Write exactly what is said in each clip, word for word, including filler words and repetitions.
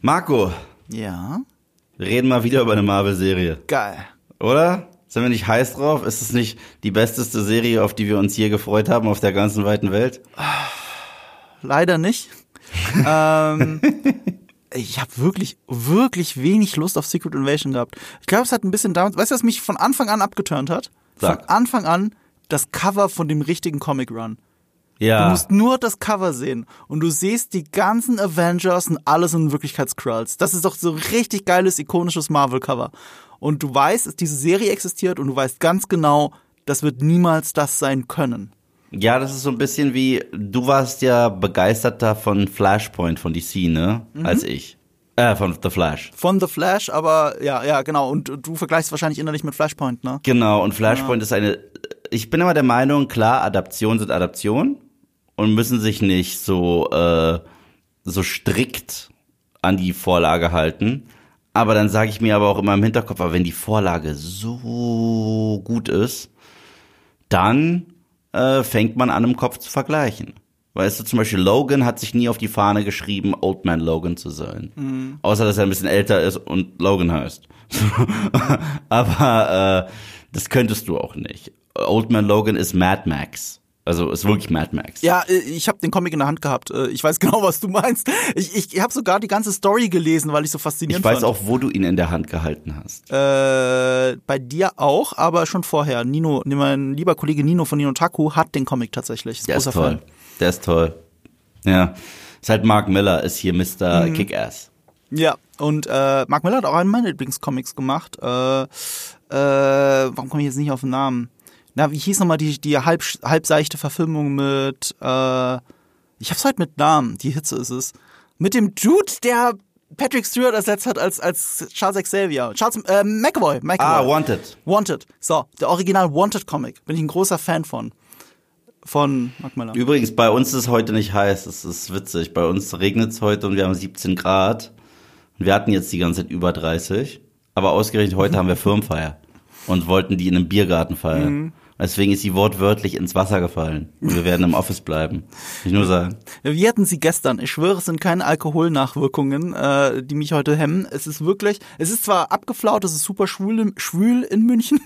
Marco. Ja? Wir reden mal wieder über eine Marvel-Serie. Geil. Oder? Sind wir nicht heiß drauf? Ist es nicht die besteste Serie, auf die wir uns je gefreut haben, auf der ganzen weiten Welt? Leider nicht. ähm, ich habe wirklich, wirklich wenig Lust auf Secret Invasion gehabt. Ich glaube, es hat ein bisschen damals, weißt du, was mich von Anfang an abgeturnt hat? Sag. Von Anfang an das Cover von dem richtigen Comic Run. Ja. Du musst nur das Cover sehen und du siehst die ganzen Avengers und alles in Wirklichkeit Skrulls. Das ist doch so richtig geiles, ikonisches Marvel-Cover. Und du weißt, dass diese Serie existiert und du weißt ganz genau, das wird niemals das sein können. Ja, das ist so ein bisschen wie, du warst ja begeisterter von Flashpoint, von D C, ne? Mhm. Als ich. Äh, von The Flash. Von The Flash, aber ja, ja, genau. Und du vergleichst wahrscheinlich innerlich mit Flashpoint, ne? Genau, und Flashpoint ja. ist eine, ich bin immer der Meinung, klar, Adaptionen sind Adaptionen und müssen sich nicht so, äh, so strikt an die Vorlage halten. Aber dann sage ich mir aber auch immer im Hinterkopf, aber wenn die Vorlage so gut ist, dann äh, fängt man an, im Kopf zu vergleichen. Weißt du, zum Beispiel Logan hat sich nie auf die Fahne geschrieben, Old Man Logan zu sein. Mhm. Außer, dass er ein bisschen älter ist und Logan heißt. Aber äh, das könntest du auch nicht. Old Man Logan ist Mad Max. Also ist wirklich Mad Max. Ja, ich habe den Comic in der Hand gehabt. Ich weiß genau, was du meinst. Ich, ich habe sogar die ganze Story gelesen, weil ich so faszinierend fand. Ich weiß fand. auch, wo du ihn in der Hand gehalten hast. Äh, bei dir auch, aber schon vorher. Nino, mein lieber Kollege Nino von Nino Taku hat den Comic tatsächlich. Ist der großer ist toll. Fan. Der ist toll. Ja, ist halt Mark Miller, ist hier Mister Mhm. Kick-Ass. Ja, und äh, Mark Miller hat auch einen meiner Lieblingscomics gemacht. Äh, äh, warum komme ich jetzt nicht auf den Namen? Na, wie hieß nochmal die, die halb, halbseichte Verfilmung mit, äh, ich hab's halt mit Namen, die Hitze ist es, mit dem Dude, der Patrick Stewart ersetzt hat als, als Charles Xavier. Charles, äh, McAvoy, McAvoy. Ah, Wanted. Wanted. So, der Original Wanted Comic. Bin ich ein großer Fan von. Von Mark Miller. Übrigens, bei uns ist es heute nicht heiß, es ist witzig. Bei uns regnet es heute und wir haben siebzehn Grad. Und wir hatten jetzt die ganze Zeit über dreißig. Aber ausgerechnet heute haben wir Firmenfeier. Und wollten die in einem Biergarten feiern. Mhm. Deswegen ist sie wortwörtlich ins Wasser gefallen. Und wir werden im Office bleiben. Ich nur sagen. Wir hatten sie gestern. Ich schwöre, es sind keine Alkoholnachwirkungen, äh, die mich heute hemmen. Es ist wirklich, es ist zwar abgeflaut, es ist super schwül, schwül in München.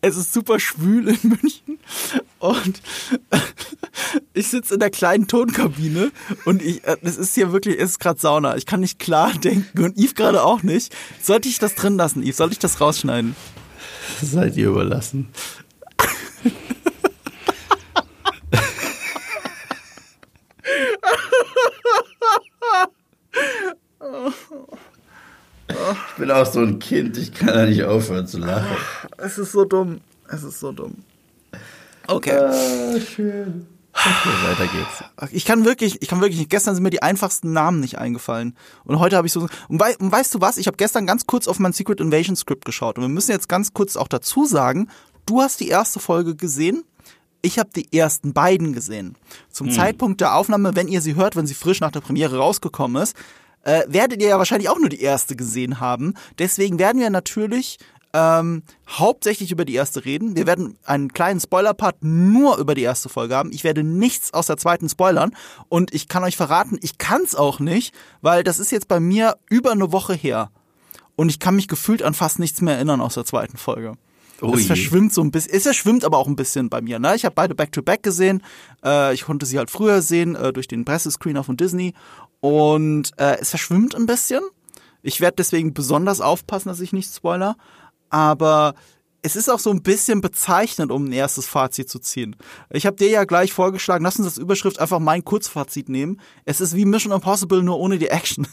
Es ist super schwül in München. Und ich sitze in der kleinen Tonkabine und ich, es ist hier wirklich, es ist gerade Sauna. Ich kann nicht klar denken und Yves gerade auch nicht. Sollte ich das drin lassen, Yves? Sollte ich das rausschneiden? Seid ihr überlassen. Ich bin auch so ein Kind, ich kann da nicht aufhören zu lachen. Es ist so dumm, es ist so dumm. Okay. Ah, schön. Okay, weiter geht's. Ich kann wirklich, ich kann wirklich nicht. Gestern sind mir die einfachsten Namen nicht eingefallen. Und heute habe ich so... Und, wei- und weißt du was? Ich habe gestern ganz kurz auf mein Secret Invasion Script geschaut. Und wir müssen jetzt ganz kurz auch dazu sagen, du hast die erste Folge gesehen, ich habe die ersten beiden gesehen. Zum hm. Zeitpunkt der Aufnahme, wenn ihr sie hört, wenn sie frisch nach der Premiere rausgekommen ist, äh, werdet ihr ja wahrscheinlich auch nur die erste gesehen haben. Deswegen werden wir natürlich... Ähm, hauptsächlich über die erste reden. Wir werden einen kleinen Spoiler-Part nur über die erste Folge haben. Ich werde nichts aus der zweiten spoilern und ich kann euch verraten, ich kann's auch nicht, weil das ist jetzt bei mir über eine Woche her und ich kann mich gefühlt an fast nichts mehr erinnern aus der zweiten Folge. Ui. Es verschwimmt so ein bisschen, es verschwimmt aber auch ein bisschen bei mir. Ne? Ich habe beide Back-to-Back gesehen, äh, ich konnte sie halt früher sehen äh, durch den Pressescreener von Disney und äh, es verschwimmt ein bisschen. Ich werde deswegen besonders aufpassen, dass ich nicht spoiler. Aber es ist auch so ein bisschen bezeichnend, um ein erstes Fazit zu ziehen. Ich habe dir ja gleich vorgeschlagen, lass uns als Überschrift einfach mein Kurzfazit nehmen. Es ist wie Mission Impossible, nur ohne die Action.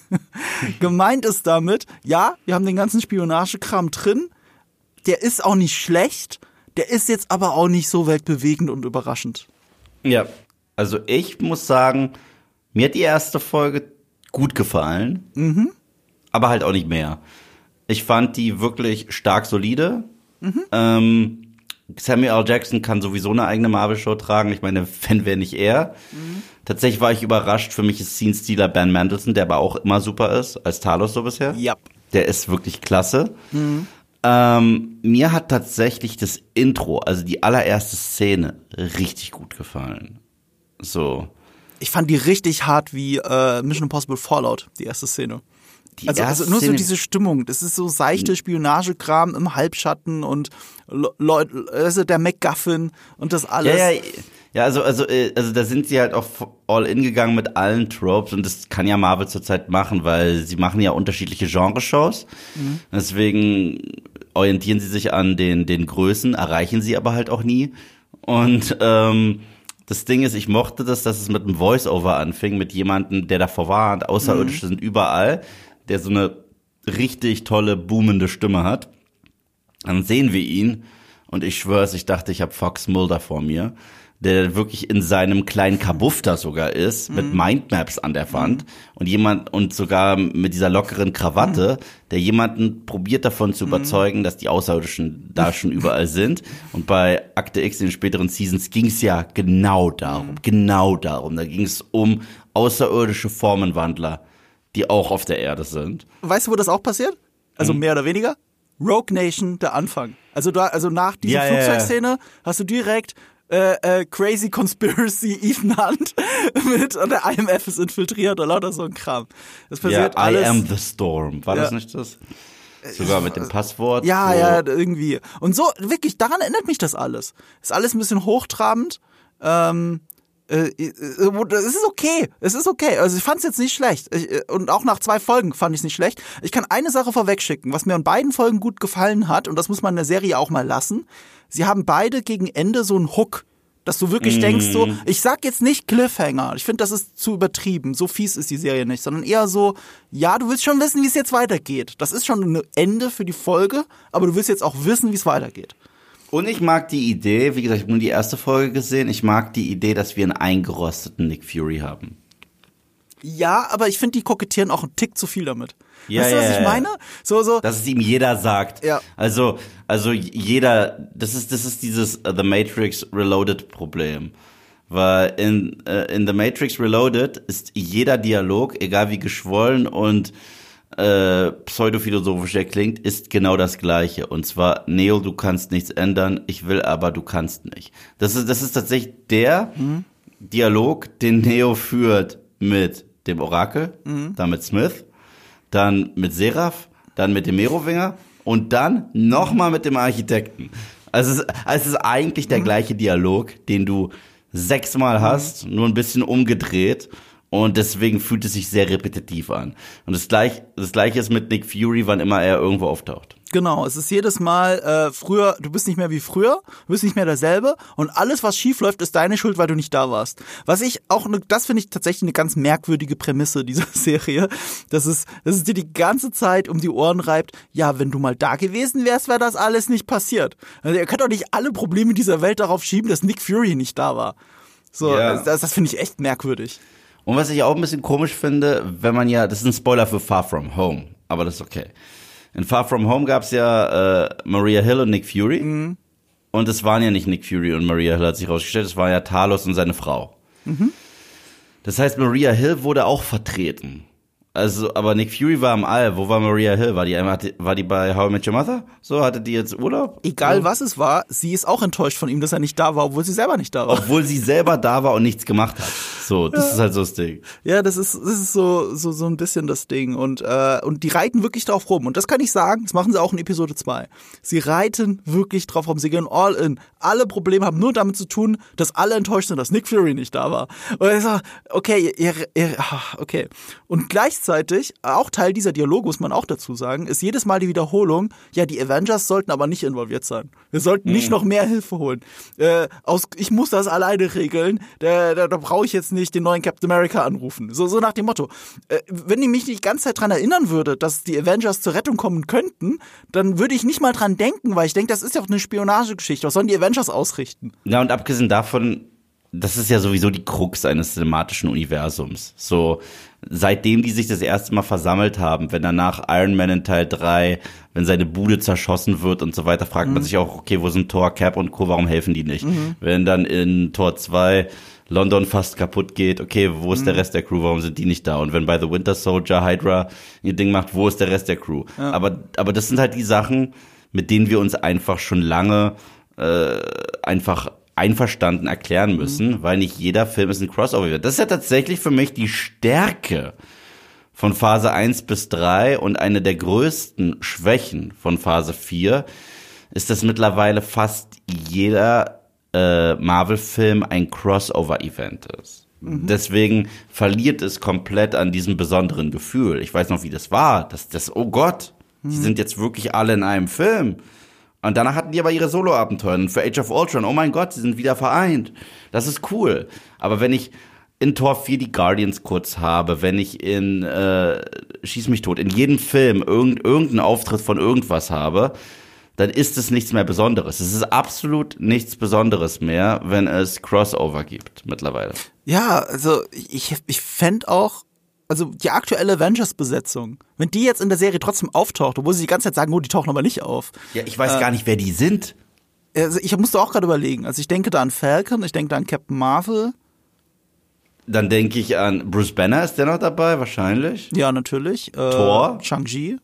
Gemeint ist damit, ja, wir haben den ganzen Spionagekram drin. Der ist auch nicht schlecht. Der ist jetzt aber auch nicht so weltbewegend und überraschend. Ja, also ich muss sagen, mir hat die erste Folge gut gefallen. Mhm. Aber halt auch nicht mehr. Ich fand die wirklich stark solide. Mhm. Ähm, Samuel L. Jackson kann sowieso eine eigene Marvel-Show tragen. Ich meine, wenn, wäre nicht er. Mhm. Tatsächlich war ich überrascht. Für mich ist Scene-Stealer Ben Mendelsohn, der aber auch immer super ist, als Talos so bisher. Ja. Der ist wirklich klasse. Mhm. Ähm, mir hat tatsächlich das Intro, also die allererste Szene, richtig gut gefallen. So. ich fand die richtig hart wie äh, Mission Impossible Fallout, die erste Szene. Die also, also nur so diese Stimmung, das ist so seichte Spionagekram im Halbschatten und Leute, also der MacGuffin und das alles. Ja, ja, ja, also also also da sind sie halt auch all in gegangen mit allen Tropes und das kann ja Marvel zurzeit machen, weil sie machen ja unterschiedliche Genre-Shows. Mhm. Deswegen orientieren sie sich an den den Größen, erreichen sie aber halt auch nie. Und ähm, das Ding ist, ich mochte das, dass es mit einem Voice-Over anfing, mit jemandem, der davor warnt, Außerirdische mhm. sind überall, der so eine richtig tolle, boomende Stimme hat. Dann sehen wir ihn und ich schwör's, ich dachte, ich habe Fox Mulder vor mir, der wirklich in seinem kleinen Kabuff da sogar ist, mhm. mit Mindmaps an der Wand mhm. und jemand und sogar mit dieser lockeren Krawatte, mhm. der jemanden probiert davon zu überzeugen, mhm. dass die Außerirdischen da schon überall sind. Und bei Akte X in den späteren Seasons ging es ja genau darum, mhm. genau darum. Da ging es um außerirdische Formenwandler, die auch auf der Erde sind. Weißt du, wo das auch passiert? Also mhm. mehr oder weniger? Rogue Nation, der Anfang. Also da, also nach dieser ja, Flugzeugszene ja. hast du direkt Äh, äh, Crazy Conspiracy Ethan Hunt mit und der I M F ist infiltriert oder lauter so ein Kram. Das passiert ja, I alles. I am the Storm. War ja. das nicht das? Sogar mit dem Passwort. Ja, so. ja, irgendwie. Und so, wirklich, daran erinnert mich das alles. Ist alles ein bisschen hochtrabend. Ähm, äh, es ist okay. Es ist okay. Also ich fand es jetzt nicht schlecht. Ich, und auch nach zwei Folgen fand ich es nicht schlecht. Ich kann eine Sache vorwegschicken, was mir an beiden Folgen gut gefallen hat, und das muss man in der Serie auch mal lassen. Sie haben beide gegen Ende so einen Hook, dass du wirklich mm. denkst so, ich sag jetzt nicht Cliffhanger, ich finde, das ist zu übertrieben, so fies ist die Serie nicht, sondern eher so, ja, du willst schon wissen, wie es jetzt weitergeht. Das ist schon ein Ende für die Folge, aber du willst jetzt auch wissen, wie es weitergeht. Und ich mag die Idee, wie gesagt, ich habe nur die erste Folge gesehen, ich mag die Idee, dass wir einen eingerosteten Nick Fury haben. Ja, aber ich finde, die kokettieren auch einen Tick zu viel damit. Ja, weißt du, was ja, ich meine? So, so. Dass es ihm jeder sagt. Ja. Also, also jeder, das ist, das ist dieses The Matrix Reloaded Problem. Weil in, in The Matrix Reloaded ist jeder Dialog, egal wie geschwollen und äh, pseudophilosophisch er klingt, ist genau das Gleiche. Und zwar, Neo, du kannst nichts ändern, ich will aber, du kannst nicht. Das ist, das ist tatsächlich der mhm. Dialog, den Neo führt mit dem Orakel, mhm. dann mit Smith, dann mit Seraph, dann mit dem Merowinger und dann nochmal mit dem Architekten. Also es, also es ist eigentlich der mhm. gleiche Dialog, den du sechsmal hast, mhm. nur ein bisschen umgedreht, und deswegen fühlt es sich sehr repetitiv an. Und das gleiche, das gleiche ist mit Nick Fury, wann immer er irgendwo auftaucht. Genau, es ist jedes Mal äh, früher, du bist nicht mehr wie früher, du bist nicht mehr derselbe, und alles, was schief läuft, ist deine Schuld, weil du nicht da warst. Was ich auch, ne, das finde ich tatsächlich eine ganz merkwürdige Prämisse dieser Serie, dass es, dass es dir die ganze Zeit um die Ohren reibt, ja, wenn du mal da gewesen wärst, wäre das alles nicht passiert. Also ihr könnt doch nicht alle Probleme dieser Welt darauf schieben, dass Nick Fury nicht da war. So, ja. das, das finde ich echt merkwürdig. Und was ich auch ein bisschen komisch finde, wenn man ja, das ist ein Spoiler für Far From Home, aber das ist okay. In Far From Home gab's ja äh, Maria Hill und Nick Fury. Mhm. Und es waren ja nicht Nick Fury und Maria Hill, hat sich rausgestellt. Es war ja Talos und seine Frau. Mhm. Das heißt, Maria Hill wurde auch vertreten. Also, aber Nick Fury war im All. Wo war Maria Hill? War die, war die bei How I Met Your Mother? So, hatte die jetzt Urlaub? Egal was es war, sie ist auch enttäuscht von ihm, dass er nicht da war, obwohl sie selber nicht da war. Obwohl sie selber da war und nichts gemacht hat. So, das ja. ist halt so das Ding. Ja, das ist, das ist so, so, so ein bisschen das Ding. Und, äh, und die reiten wirklich drauf rum. Und das kann ich sagen, das machen sie auch in Episode zwei. Sie reiten wirklich drauf rum. Sie gehen all in. Alle Probleme haben nur damit zu tun, dass alle enttäuscht sind, dass Nick Fury nicht da war. Und ich sag, okay, ihr, ihr, okay. Und gleichzeitig Gleichzeitig, auch Teil dieser Dialoge, muss man auch dazu sagen, ist jedes Mal die Wiederholung, ja, die Avengers sollten aber nicht involviert sein. Wir sollten nicht mhm. noch mehr Hilfe holen. Äh, aus, ich muss das alleine regeln, da, da, da brauche ich jetzt nicht den neuen Captain America anrufen. So, so nach dem Motto. Äh, wenn ich mich die ganze Zeit daran erinnern würde, dass die Avengers zur Rettung kommen könnten, dann würde ich nicht mal dran denken, weil ich denke, das ist ja auch eine Spionagegeschichte. Was sollen die Avengers ausrichten? Ja, und abgesehen davon, das ist ja sowieso die Krux eines cinematischen Universums. So, seitdem die sich das erste Mal versammelt haben, wenn danach Iron Man in Teil drei, wenn seine Bude zerschossen wird und so weiter, fragt mhm. man sich auch, okay, wo sind Thor, Cap und Co., warum helfen die nicht? Mhm. Wenn dann in Thor zwei London fast kaputt geht, okay, wo ist mhm. der Rest der Crew, warum sind die nicht da? Und wenn bei The Winter Soldier Hydra ihr Ding macht, wo ist der Rest der Crew? Ja. Aber, aber das sind halt die Sachen, mit denen wir uns einfach schon lange äh, einfach einverstanden erklären müssen, mhm. weil nicht jeder Film ist ein Crossover. Das ist ja tatsächlich für mich die Stärke von Phase eins bis drei und eine der größten Schwächen von Phase vier ist, dass mittlerweile fast jeder äh, Marvel-Film ein Crossover-Event ist. Mhm. Deswegen verliert es komplett an diesem besonderen Gefühl. Ich weiß noch, wie das war. Das, das oh Gott, mhm. die sind jetzt wirklich alle in einem Film. Und danach hatten die aber ihre Solo-Abenteuer. Und für Age of Ultron, oh mein Gott, sie sind wieder vereint. Das ist cool. Aber wenn ich in Tor vier die Guardians kurz habe, wenn ich in äh, Schieß mich tot, in jedem Film irgend, irgendeinen Auftritt von irgendwas habe, dann ist es nichts mehr Besonderes. Es ist absolut nichts Besonderes mehr, wenn es Crossover gibt mittlerweile. Ja, also ich, ich fände auch, also die aktuelle Avengers-Besetzung, wenn die jetzt in der Serie trotzdem auftaucht, obwohl sie die ganze Zeit sagen, oh, die tauchen aber nicht auf. Ja, ich weiß äh, gar nicht, wer die sind. Also ich musste auch gerade überlegen. Also ich denke da an Falcon, ich denke da an Captain Marvel. Dann denke ich an Bruce Banner, ist der noch dabei? Wahrscheinlich. Ja, natürlich. Äh, Thor. Shang-Chi.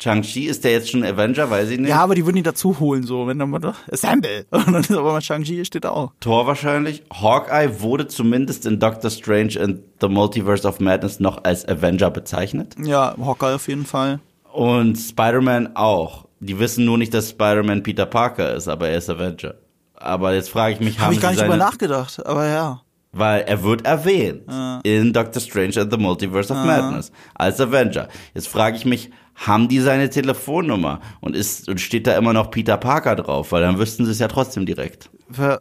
Shang-Chi, ist der jetzt schon Avenger? Weiß ich nicht. Ja, aber die würden ihn dazu holen, so, wenn dann mal da, Assemble. Und dann ist aber mal Shang-Chi, steht da auch. Thor wahrscheinlich. Hawkeye wurde zumindest in Doctor Strange and the Multiverse of Madness noch als Avenger bezeichnet. Ja, Hawkeye auf jeden Fall. Und Spider-Man auch. Die wissen nur nicht, dass Spider-Man Peter Parker ist, aber er ist Avenger. Aber jetzt frage ich mich, haben Hab ich gar nicht seine... drüber nachgedacht, aber ja. Weil er wird erwähnt ah. in Doctor Strange and the Multiverse of ah. Madness als Avenger. Jetzt frage ich mich, haben die seine Telefonnummer? Und ist und steht da immer noch Peter Parker drauf? Weil dann wüssten sie es ja trotzdem direkt. Über,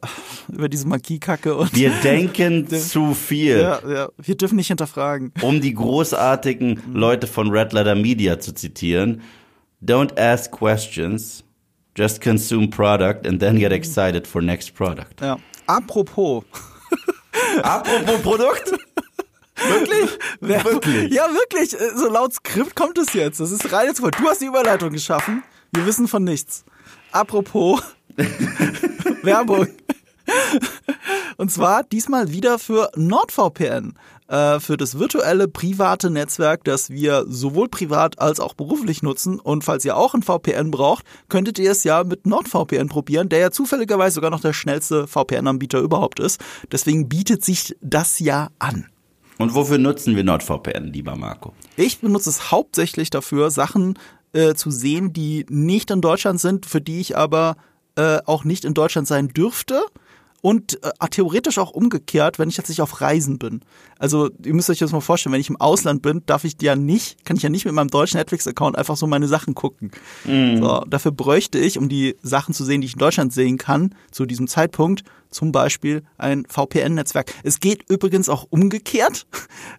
über diese Magie-Kacke. Und wir denken zu viel. Ja, ja, wir dürfen nicht hinterfragen. Um die großartigen Leute von Red Letter Media zu zitieren, don't ask questions, just consume product and then get excited for next product. Ja. Apropos... Apropos Produkt? Wirklich? Ja, wirklich? Ja, wirklich. So laut Skript kommt es jetzt. Das ist rein jetzt voll. Du hast die Überleitung geschaffen. Wir wissen von nichts. Apropos Werbung. Und zwar diesmal wieder für NordVPN. Äh, für das virtuelle private Netzwerk, das wir sowohl privat als auch beruflich nutzen. Und falls ihr auch ein V P N braucht, könntet ihr es ja mit NordVPN probieren, der ja zufälligerweise sogar noch der schnellste V P N-Anbieter überhaupt ist. Deswegen bietet sich das ja an. Und wofür nutzen wir NordVPN, lieber Marco? Ich benutze es hauptsächlich dafür, Sachen äh, zu sehen, die nicht in Deutschland sind, für die ich aber äh, auch nicht in Deutschland sein dürfte. Und äh, theoretisch auch umgekehrt, wenn ich tatsächlich auf Reisen bin. Also ihr müsst euch das mal vorstellen, wenn ich im Ausland bin, darf ich ja nicht, kann ich ja nicht mit meinem deutschen Netflix-Account einfach so meine Sachen gucken. Mm. So, dafür bräuchte ich, um die Sachen zu sehen, die ich in Deutschland sehen kann, zu diesem Zeitpunkt, zum Beispiel ein V P N-Netzwerk. Es geht übrigens auch umgekehrt.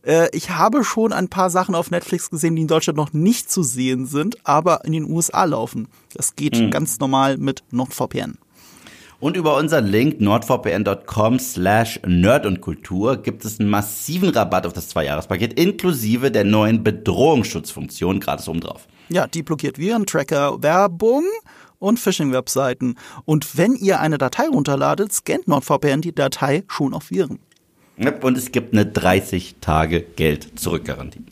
Äh, ich habe schon ein paar Sachen auf Netflix gesehen, die in Deutschland noch nicht zu sehen sind, aber in den U S A laufen. Das geht mm. ganz normal mit NordVPN. Und über unseren Link nordvpn.com slash nerd und Kultur gibt es einen massiven Rabatt auf das Zwei-Jahres-Paket inklusive der neuen Bedrohungsschutzfunktion gratis obendrauf. Ja, die blockiert Viren-Tracker, Werbung und Phishing-Webseiten. Und wenn ihr eine Datei runterladet, scannt NordVPN die Datei schon auf Viren. Und es gibt eine dreißig Tage Geld-Zurück-Garantie.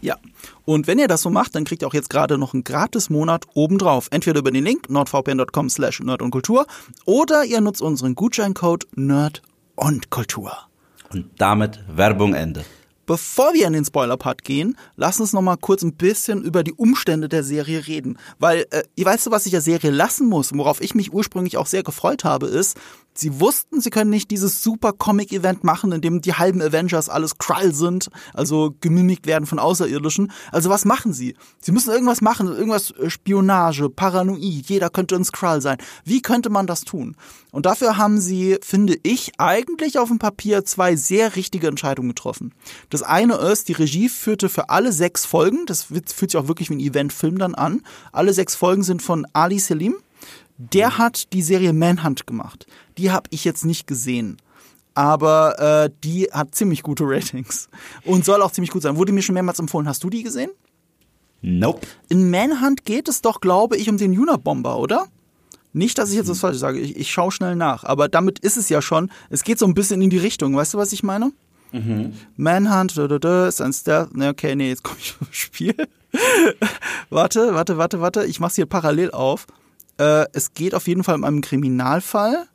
Ja. Und wenn ihr das so macht, dann kriegt ihr auch jetzt gerade noch einen Gratis-Monat obendrauf. Entweder über den Link nordvpn.com slash nerd und Kultur oder ihr nutzt unseren Gutscheincode nerd und Kultur. Und damit Werbung Ende. Bevor wir in den Spoiler-Part gehen, lass uns noch mal kurz ein bisschen über die Umstände der Serie reden. Weil, äh, ihr weißt du, was ich der Serie lassen muss, worauf ich mich ursprünglich auch sehr gefreut habe, ist, sie wussten, sie können nicht dieses super Comic-Event machen, in dem die halben Avengers alles Skrull sind, also gemimikt werden von Außerirdischen. Also was machen sie? Sie müssen irgendwas machen, irgendwas Spionage, Paranoie, jeder könnte ein Skrull sein. Wie könnte man das tun? Und dafür haben sie, finde ich, eigentlich auf dem Papier zwei sehr richtige Entscheidungen getroffen. Das eine ist, die Regie führte für alle sechs Folgen, das fühlt sich auch wirklich wie ein Eventfilm dann an, alle sechs Folgen sind von Ali Selim. Der hat die Serie Manhunt gemacht. Die habe ich jetzt nicht gesehen. Aber äh, die hat ziemlich gute Ratings. Und soll auch ziemlich gut sein. Wurde mir schon mehrmals empfohlen. Hast du die gesehen? Nope. In Manhunt geht es doch, glaube ich, um den Unabomber, oder? Nicht, dass ich jetzt was falsch sage. Ich, ich schaue schnell nach. Aber damit ist es ja schon. Es geht so ein bisschen in die Richtung. Weißt du, was ich meine? Mhm. Manhunt, da, da, da, ist ein Stealth. Ne, okay, nee, jetzt komme ich zum Spiel. warte, warte, warte, warte. Ich mache es hier parallel auf. Es geht auf jeden Fall um einen Kriminalfall.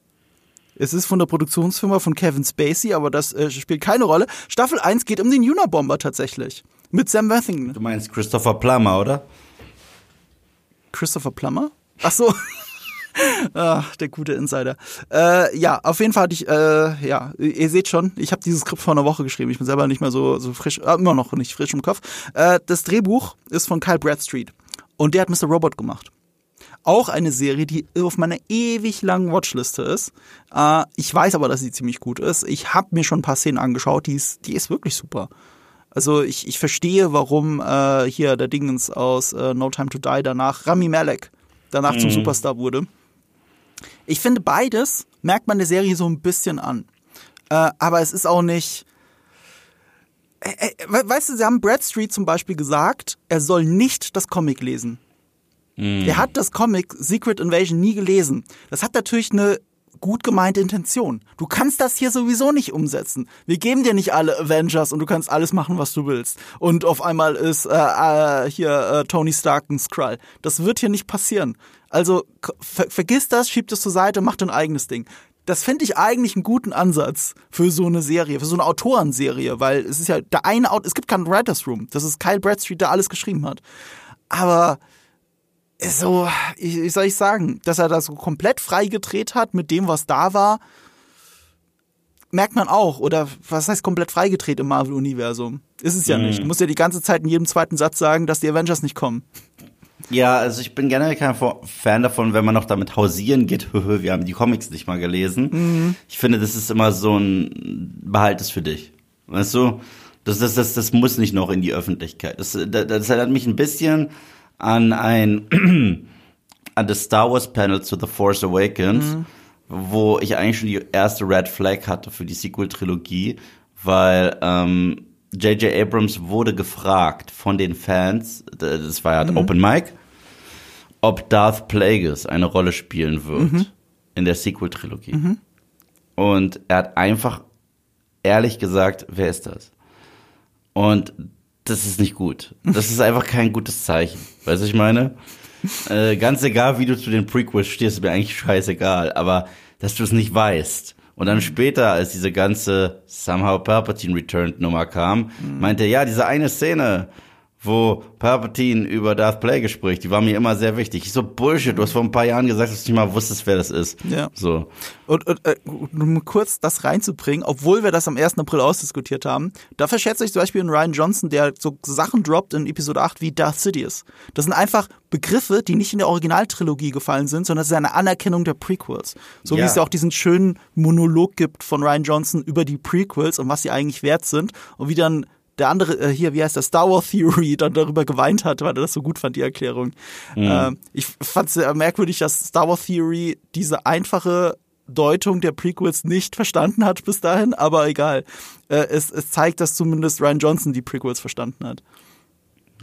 Es ist von der Produktionsfirma von Kevin Spacey, aber das äh, spielt keine Rolle. Staffel eins geht um den Unabomber tatsächlich. Mit Sam Worthington. Du meinst Christopher Plummer, oder? Christopher Plummer? Ach so. Ach, der gute Insider. Äh, ja, auf jeden Fall hatte ich, äh, ja, ihr seht schon, ich habe dieses Skript vor einer Woche geschrieben. Ich bin selber nicht mehr so, so frisch, äh, immer noch nicht frisch im Kopf. Äh, das Drehbuch ist von Kyle Bradstreet. Und der hat Mister Robot gemacht. Auch eine Serie, die auf meiner ewig langen Watchliste ist. Äh, ich weiß aber, dass sie ziemlich gut ist. Ich habe mir schon ein paar Szenen angeschaut, die ist, die ist wirklich super. Also ich, ich verstehe, warum äh, hier der Dingens aus äh, No Time to Die danach, Rami Malek, danach mhm. zum Superstar wurde. Ich finde, beides merkt man der Serie so ein bisschen an. Äh, aber es ist auch nicht... Äh, äh, weißt du, sie haben Bradstreet zum Beispiel gesagt, er soll nicht das Comic lesen. Mhm. Er hat das Comic Secret Invasion nie gelesen. Das hat natürlich eine gut gemeinte Intention. Du kannst das hier sowieso nicht umsetzen. Wir geben dir nicht alle Avengers und du kannst alles machen, was du willst. Und auf einmal ist äh, äh, hier äh, Tony Stark ein Skrull. Das wird hier nicht passieren. Also ver- vergiss das, schieb das zur Seite, mach dein eigenes Ding. Das finde ich eigentlich einen guten Ansatz für so eine Serie, für so eine Autorenserie, weil es ist ja der eine Autor, es gibt keinen Writers Room. Das ist Kyle Bradstreet, der alles geschrieben hat. Aber so, ich, ich soll ich sagen, dass er das so komplett frei gedreht hat mit dem, was da war, merkt man auch. Oder was heißt komplett frei gedreht im Marvel-Universum? Ist es ja mhm. nicht. Du musst ja die ganze Zeit in jedem zweiten Satz sagen, dass die Avengers nicht kommen. Ja, also ich bin generell kein Fan davon, wenn man noch damit hausieren geht, wir haben die Comics nicht mal gelesen. Mhm. Ich finde, das ist immer so ein Behalt ist für dich. Weißt du? Das, das, das, das muss nicht noch in die Öffentlichkeit. Das, das, das erinnert mich ein bisschen an ein an das Star Wars Panel zu The Force Awakens, mhm. wo ich eigentlich schon die erste Red Flag hatte für die Sequel-Trilogie, weil J J ähm, Abrams wurde gefragt von den Fans, das war ja mhm. Open Mic, ob Darth Plagueis eine Rolle spielen wird mhm. in der Sequel-Trilogie. Mhm. Und er hat einfach ehrlich gesagt, wer ist das? Und das ist nicht gut. Das ist einfach kein gutes Zeichen. Weißt du, was ich meine? Äh, ganz egal, wie du zu den Prequels stehst, ist mir eigentlich scheißegal. Aber dass du es nicht weißt. Und dann später, als diese ganze Somehow Palpatine Returned Nummer kam, mhm. meinte er, ja, diese eine Szene, wo Palpatine über Darth Plagueis spricht, die war mir immer sehr wichtig. Ich so, Bullshit, du hast vor ein paar Jahren gesagt, dass du nicht mal wusstest, wer das ist. Ja. So. Und, und äh, um kurz das reinzubringen, obwohl wir das am ersten April ausdiskutiert haben, da verschätze ich zum Beispiel in Rian Johnson, der so Sachen droppt in Episode acht wie Darth Sidious. Das sind einfach Begriffe, die nicht in der Originaltrilogie gefallen sind, sondern das ist eine Anerkennung der Prequels. So ja. wie es ja auch diesen schönen Monolog gibt von Rian Johnson über die Prequels und was sie eigentlich wert sind und wie dann der andere, äh, hier, wie heißt der, Star-Wars-Theory, dann darüber geweint hat, weil er das so gut fand, die Erklärung. Mhm. Äh, ich fand es sehr merkwürdig, dass Star-Wars-Theory diese einfache Deutung der Prequels nicht verstanden hat bis dahin, aber egal. Äh, es, es zeigt, dass zumindest Rian Johnson die Prequels verstanden hat.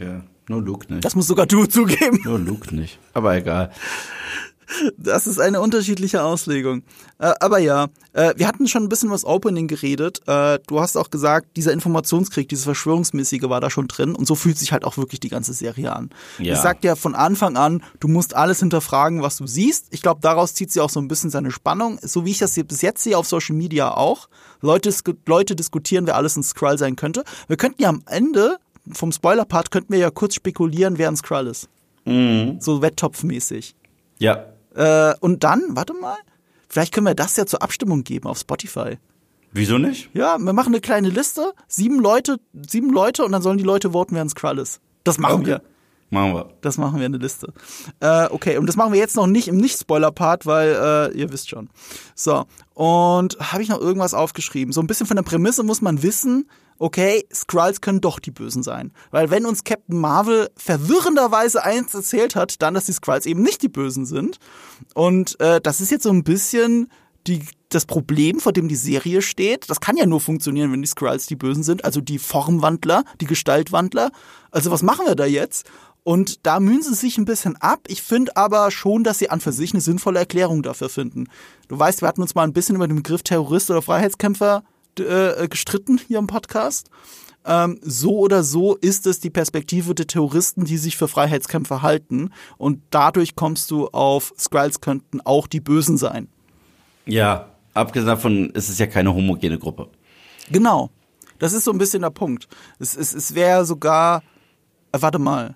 Ja, nur Luke nicht. Das musst sogar du zugeben. Nur Luke nicht, aber egal. Das ist eine unterschiedliche Auslegung. Äh, aber ja, äh, wir hatten schon ein bisschen was Opening geredet. Äh, du hast auch gesagt, dieser Informationskrieg, dieses Verschwörungsmäßige war da schon drin. Und so fühlt sich halt auch wirklich die ganze Serie an. Ja. Es sagt ja von Anfang an, du musst alles hinterfragen, was du siehst. Ich glaube, daraus zieht sie auch so ein bisschen seine Spannung. So wie ich das bis jetzt sehe auf Social Media auch. Leute, Leute diskutieren, wer alles ein Skrull sein könnte. Wir könnten ja am Ende vom Spoiler-Part, könnten wir ja kurz spekulieren, wer ein Skrull ist. Mhm. So wetttopfmäßig. Ja. Äh, und dann, warte mal, vielleicht können wir das ja zur Abstimmung geben auf Spotify. Wieso nicht? Ja, wir machen eine kleine Liste, sieben Leute, sieben Leute und dann sollen die Leute voten, wer ein Skrull ist. Das machen okay. wir. Machen wir. Das machen wir in der Liste. Äh, okay, und das machen wir jetzt noch nicht im Nicht-Spoiler-Part, weil äh, ihr wisst schon. So, und habe ich noch irgendwas aufgeschrieben? So ein bisschen von der Prämisse muss man wissen, okay, Skrulls können doch die Bösen sein. Weil wenn uns Captain Marvel verwirrenderweise eins erzählt hat, dann, dass die Skrulls eben nicht die Bösen sind. Und äh, das ist jetzt so ein bisschen die, das Problem, vor dem die Serie steht. Das kann ja nur funktionieren, wenn die Skrulls die Bösen sind. Also die Formwandler, die Gestaltwandler. Also was machen wir da jetzt? Und da mühen sie sich ein bisschen ab. Ich finde aber schon, dass sie an für sich eine sinnvolle Erklärung dafür finden. Du weißt, wir hatten uns mal ein bisschen über den Begriff Terrorist oder Freiheitskämpfer gestritten hier im Podcast. Ähm, so oder so ist es die Perspektive der Terroristen, die sich für Freiheitskämpfer halten. Und dadurch kommst du auf Skrulls könnten auch die Bösen sein. Ja, abgesehen davon ist es ja keine homogene Gruppe. Genau. Das ist so ein bisschen der Punkt. Es, es, es wäre sogar, warte mal,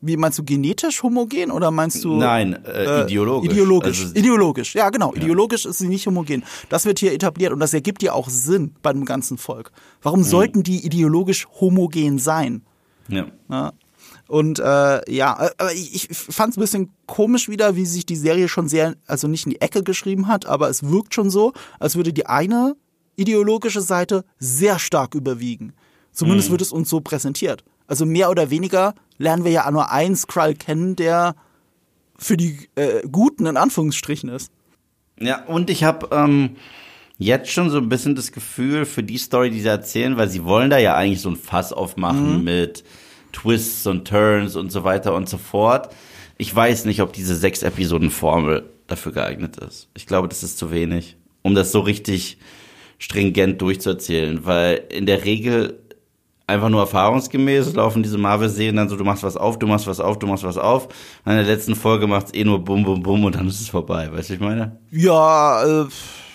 wie meinst du, genetisch homogen oder meinst du? Nein, äh, äh, ideologisch. Ideologisch, also, ideologisch, ja genau, ja. Ideologisch ist sie nicht homogen. Das wird hier etabliert und das ergibt ja auch Sinn bei dem ganzen Volk. Warum mhm. sollten die ideologisch homogen sein? Ja. ja. Und äh, ja, ich fand es ein bisschen komisch wieder, wie sich die Serie schon sehr, also nicht in die Ecke geschrieben hat, aber es wirkt schon so, als würde die eine ideologische Seite sehr stark überwiegen. Zumindest mm. wird es uns so präsentiert. Also mehr oder weniger lernen wir ja nur einen Skrull kennen, der für die äh, Guten in Anführungsstrichen ist. Ja, und ich habe ähm, jetzt schon so ein bisschen das Gefühl für die Story, die sie erzählen, weil sie wollen da ja eigentlich so ein Fass aufmachen mm. mit Twists und Turns und so weiter und so fort. Ich weiß nicht, ob diese sechs Episoden-Formel dafür geeignet ist. Ich glaube, das ist zu wenig, um das so richtig stringent durchzuerzählen, weil in der Regel einfach nur erfahrungsgemäß laufen diese Marvel-Serien dann so, du machst was auf, du machst was auf, du machst was auf. Und in der letzten Folge macht's eh nur bum, bum, bum und dann ist es vorbei. Weißt du, ich meine? Ja, äh,